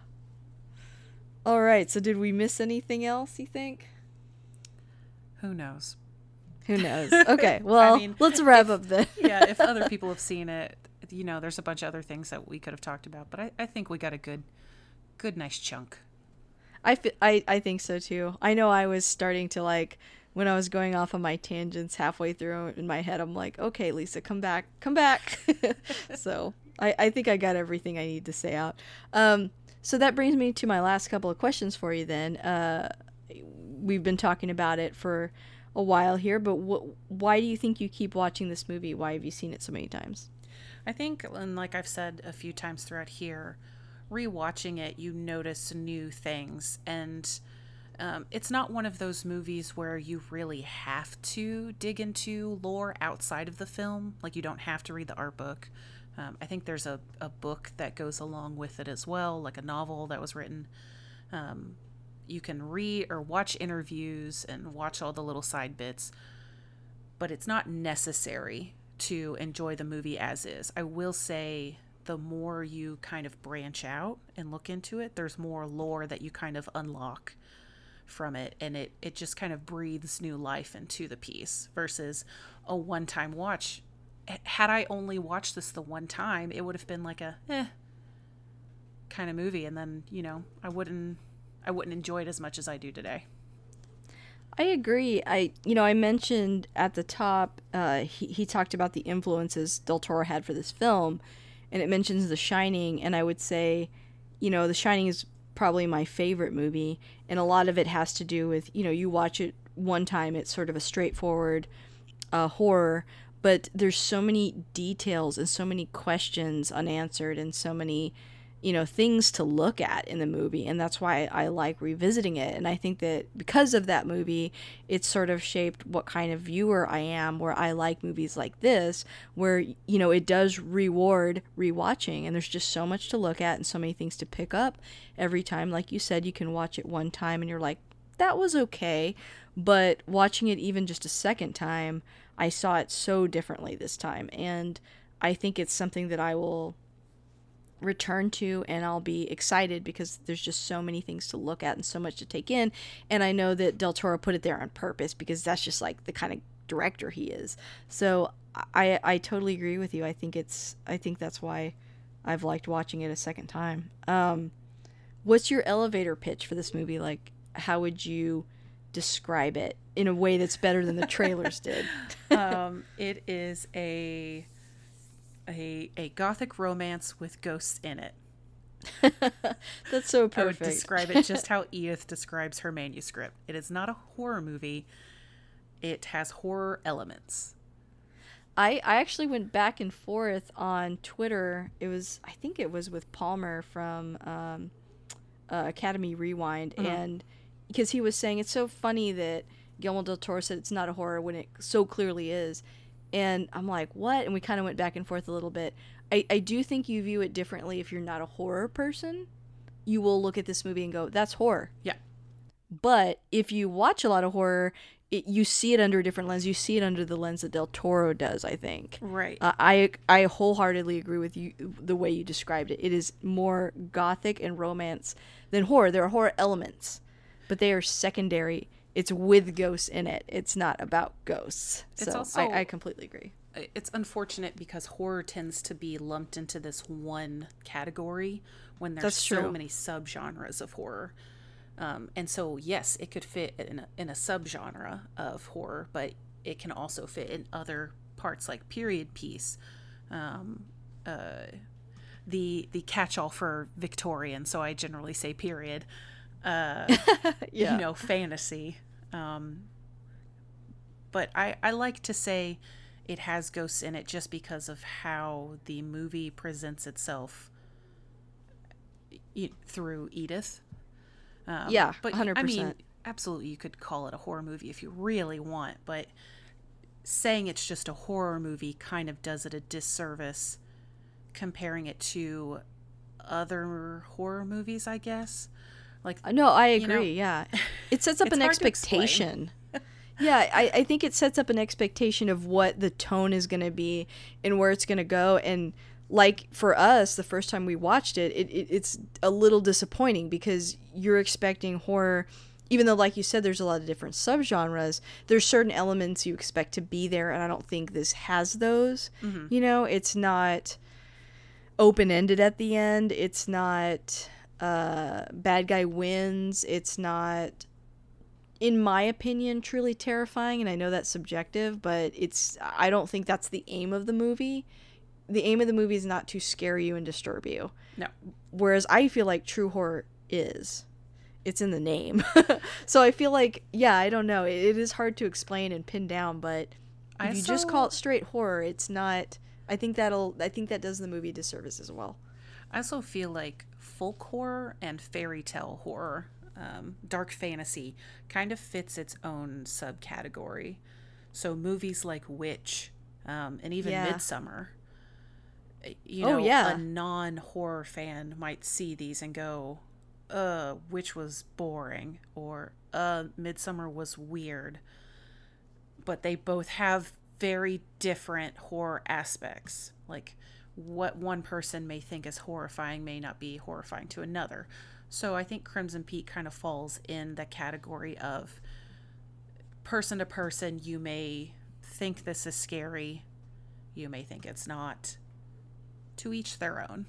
All right. So did we miss anything else, you think? Who knows? Who knows? Okay, well, I mean, let's wrap if, up then. Yeah, if other people have seen it, you know, there's a bunch of other things that we could have talked about, but I, I think we got a good, good, nice chunk. I, fi- I, I think so, too. I know I was starting to, like, when I was going off on my tangents halfway through in my head, I'm like, okay, Lisa, come back, come back. So I, I think I got everything I need to say out. Um, so that brings me to my last couple of questions for you then. Uh, we've been talking about it for... a while here, but what, why do you think you keep watching this movie? Why have you seen it so many times? I think, and like I've said a few times throughout here, rewatching it, you notice new things. And um, it's not one of those movies where you really have to dig into lore outside of the film. Like, you don't have to read the art book. Um, I think there's a, a book that goes along with it as well, like a novel that was written. Um, you can read or watch interviews and watch all the little side bits, but it's not necessary to enjoy the movie as is. I will say the more you kind of branch out and look into it, there's more lore that you kind of unlock from it, and it, it just kind of breathes new life into the piece versus a one-time watch. Had I only watched this the one time, it would have been like a eh kind of movie, and then, you know, I wouldn't I wouldn't enjoy it as much as I do today. I agree. I you know I mentioned at the top uh, he he talked about the influences Del Toro had for this film, and it mentions The Shining, and I would say, you know, The Shining is probably my favorite movie, and a lot of it has to do with, you know, you watch it one time, it's sort of a straightforward uh, horror. But there's so many details and so many questions unanswered and so many, you know, things to look at in the movie. And that's why I like revisiting it. And I think that because of that movie, it's sort of shaped what kind of viewer I am, where I like movies like this, where, you know, it does reward rewatching. And there's just so much to look at and so many things to pick up every time. Like you said, you can watch it one time and you're like, that was okay. But watching it even just a second time, I saw it so differently this time, and I think it's something that I will return to, and I'll be excited because there's just so many things to look at and so much to take in, and I know that Del Toro put it there on purpose because that's just like the kind of director he is. So I I totally agree with you. I think it's I think that's why I've liked watching it a second time. Um, what's your elevator pitch for this movie? Like, how would you describe it in a way that's better than the trailers did? um it is a a a gothic romance with ghosts in it. That's so perfect. I would describe it just how Edith describes her manuscript. It is not a horror movie. It has horror elements. I I actually went back and forth on Twitter. It was I think it was with Palmer from um uh, Academy Rewind, mm-hmm. and because he was saying it's so funny that Guillermo del Toro said it's not a horror when it so clearly is. And I'm like, what? And we kind of went back and forth a little bit. I, I do think you view it differently if you're not a horror person. You will look at this movie and go, that's horror. Yeah. But if you watch a lot of horror, it, you see it under a different lens. You see it under the lens that Del Toro does, I think. Right. Uh, I I wholeheartedly agree with you the way you described it. It is more gothic and romance than horror. There are horror elements, but they are secondary. It's with ghosts in it. It's not about ghosts. So it's also, I, I completely agree. It's unfortunate because horror tends to be lumped into this one category when there's That's so true. many subgenres of horror. Um, and so, yes, it could fit in a, in a subgenre of horror, but it can also fit in other parts like period piece, um, uh, the the catch-all for Victorian. So I generally say period. Uh, yeah. You know, fantasy. Um, but I, I like to say it has ghosts in it just because of how the movie presents itself e- through Edith. Um, yeah, but one hundred percent. I mean, absolutely, you could call it a horror movie if you really want, but saying it's just a horror movie kind of does it a disservice comparing it to other horror movies, I guess. Like, no, I agree. You know, yeah, it sets up an expectation. yeah, I, I think it sets up an expectation of what the tone is going to be and where it's going to go. And like for us, the first time we watched it, it, it, it's a little disappointing because you're expecting horror, even though, like you said, there's a lot of different subgenres. There's certain elements you expect to be there, and I don't think this has those. Mm-hmm. You know, it's not open-ended at the end. It's not. Uh, bad guy wins. It's not, in my opinion, truly terrifying, and I know that's subjective, but it's I don't think that's the aim of the movie. The aim of the movie is not to scare you and disturb you. No. Whereas I feel like true horror is. it's in the name. So I feel like, yeah, I don't know. It, it is hard to explain and pin down, but if I you saw... just call it straight horror, it's not. I think that'll. I think that does the movie a disservice as well. I also feel like folk horror and fairy tale horror, um, dark fantasy, kind of fits its own subcategory. So movies like Witch, um, and even yeah. Midsommar. You know, oh, yeah. a non-horror fan might see these and go, uh, Witch was boring, or uh, Midsommar was weird. But they both have very different horror aspects. Like, what one person may think is horrifying may not be horrifying to another. So I think Crimson Peak kind of falls in the category of person to person. You may think this is scary. You may think it's not. To each their own.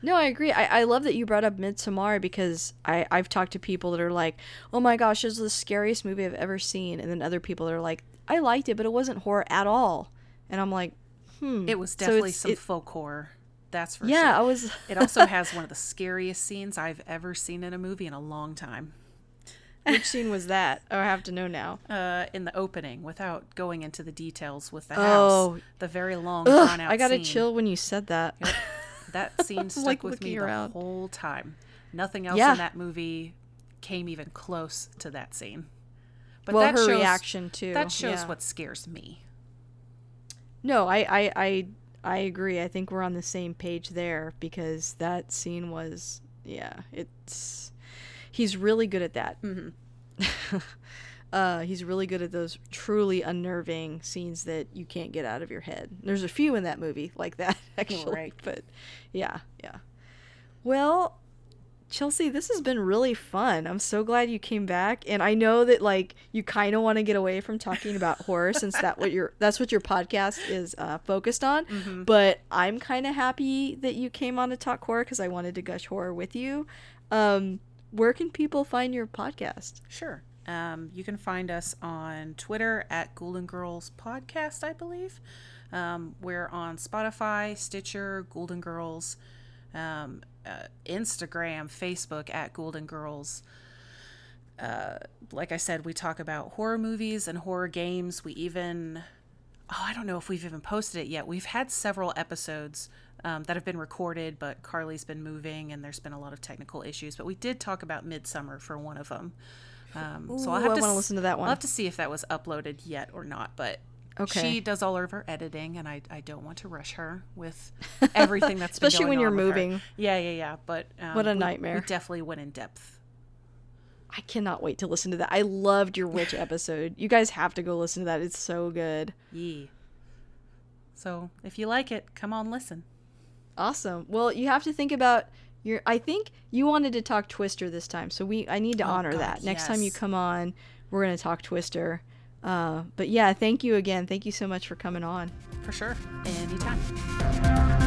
No, I agree. I, I love that you brought up Midsommar, because I, I've talked to people that are like, oh my gosh, this is the scariest movie I've ever seen. And then other people that are like, I liked it, but it wasn't horror at all. And I'm like, hmm. It was definitely so some it, folk horror. That's for yeah, sure. Yeah, I was. It also has one of the scariest scenes I've ever seen in a movie in a long time. Which scene was that? Oh, I have to know now. Uh, in the opening, without going into the details with the house. Oh. The very long, Ugh, drawn-out scene. I got a chill when you said that. Yep. That scene stuck like with me around. The whole time. Nothing else yeah. in that movie came even close to that scene. But well, that her shows, reaction, too. That shows yeah. what scares me. No, I, I, I, I agree. I think we're on the same page there, because that scene was, yeah, it's... He's really good at that. Mm-hmm. uh, he's really good at those truly unnerving scenes that you can't get out of your head. There's a few in that movie like that, actually. All right. But yeah, yeah. Well, Chelsea, this has been really fun. I'm so glad you came back. And I know that, like, you kind of want to get away from talking about horror, since that what your that's what your podcast is uh, focused on. Mm-hmm. But I'm kind of happy that you came on to talk horror, because I wanted to gush horror with you. Um Where can people find your podcast? Sure. Um, you can find us on Twitter at Golden Girls Podcast, I believe. Um, we're on Spotify, Stitcher, Golden Girls, um, uh, Instagram, Facebook at Golden Girls. Uh, like I said, we talk about horror movies and horror games. We even, oh, I don't know if we've even posted it yet. We've had several episodes Um, that have been recorded, but Carly's been moving and there's been a lot of technical issues. But we did talk about Midsommar for one of them. Um, Ooh, so I'll have I to s- listen to that one. I'll have to see if that was uploaded yet or not. But okay. She does all of her editing, and I, I don't want to rush her with everything that's been especially going when you're on moving. With her. Yeah, yeah, yeah. But um, what a we, nightmare. We definitely went in depth. I cannot wait to listen to that. I loved your witch episode. You guys have to go listen to that. It's so good. Yeah. So if you like it, come on, listen. Awesome. Well, you have to think about your. I think you wanted to talk Twister this time, so we. I need to oh honor God, that. Next yes. time you come on, we're going to talk Twister. Uh, but yeah, thank you again. Thank you so much for coming on. For sure. Anytime.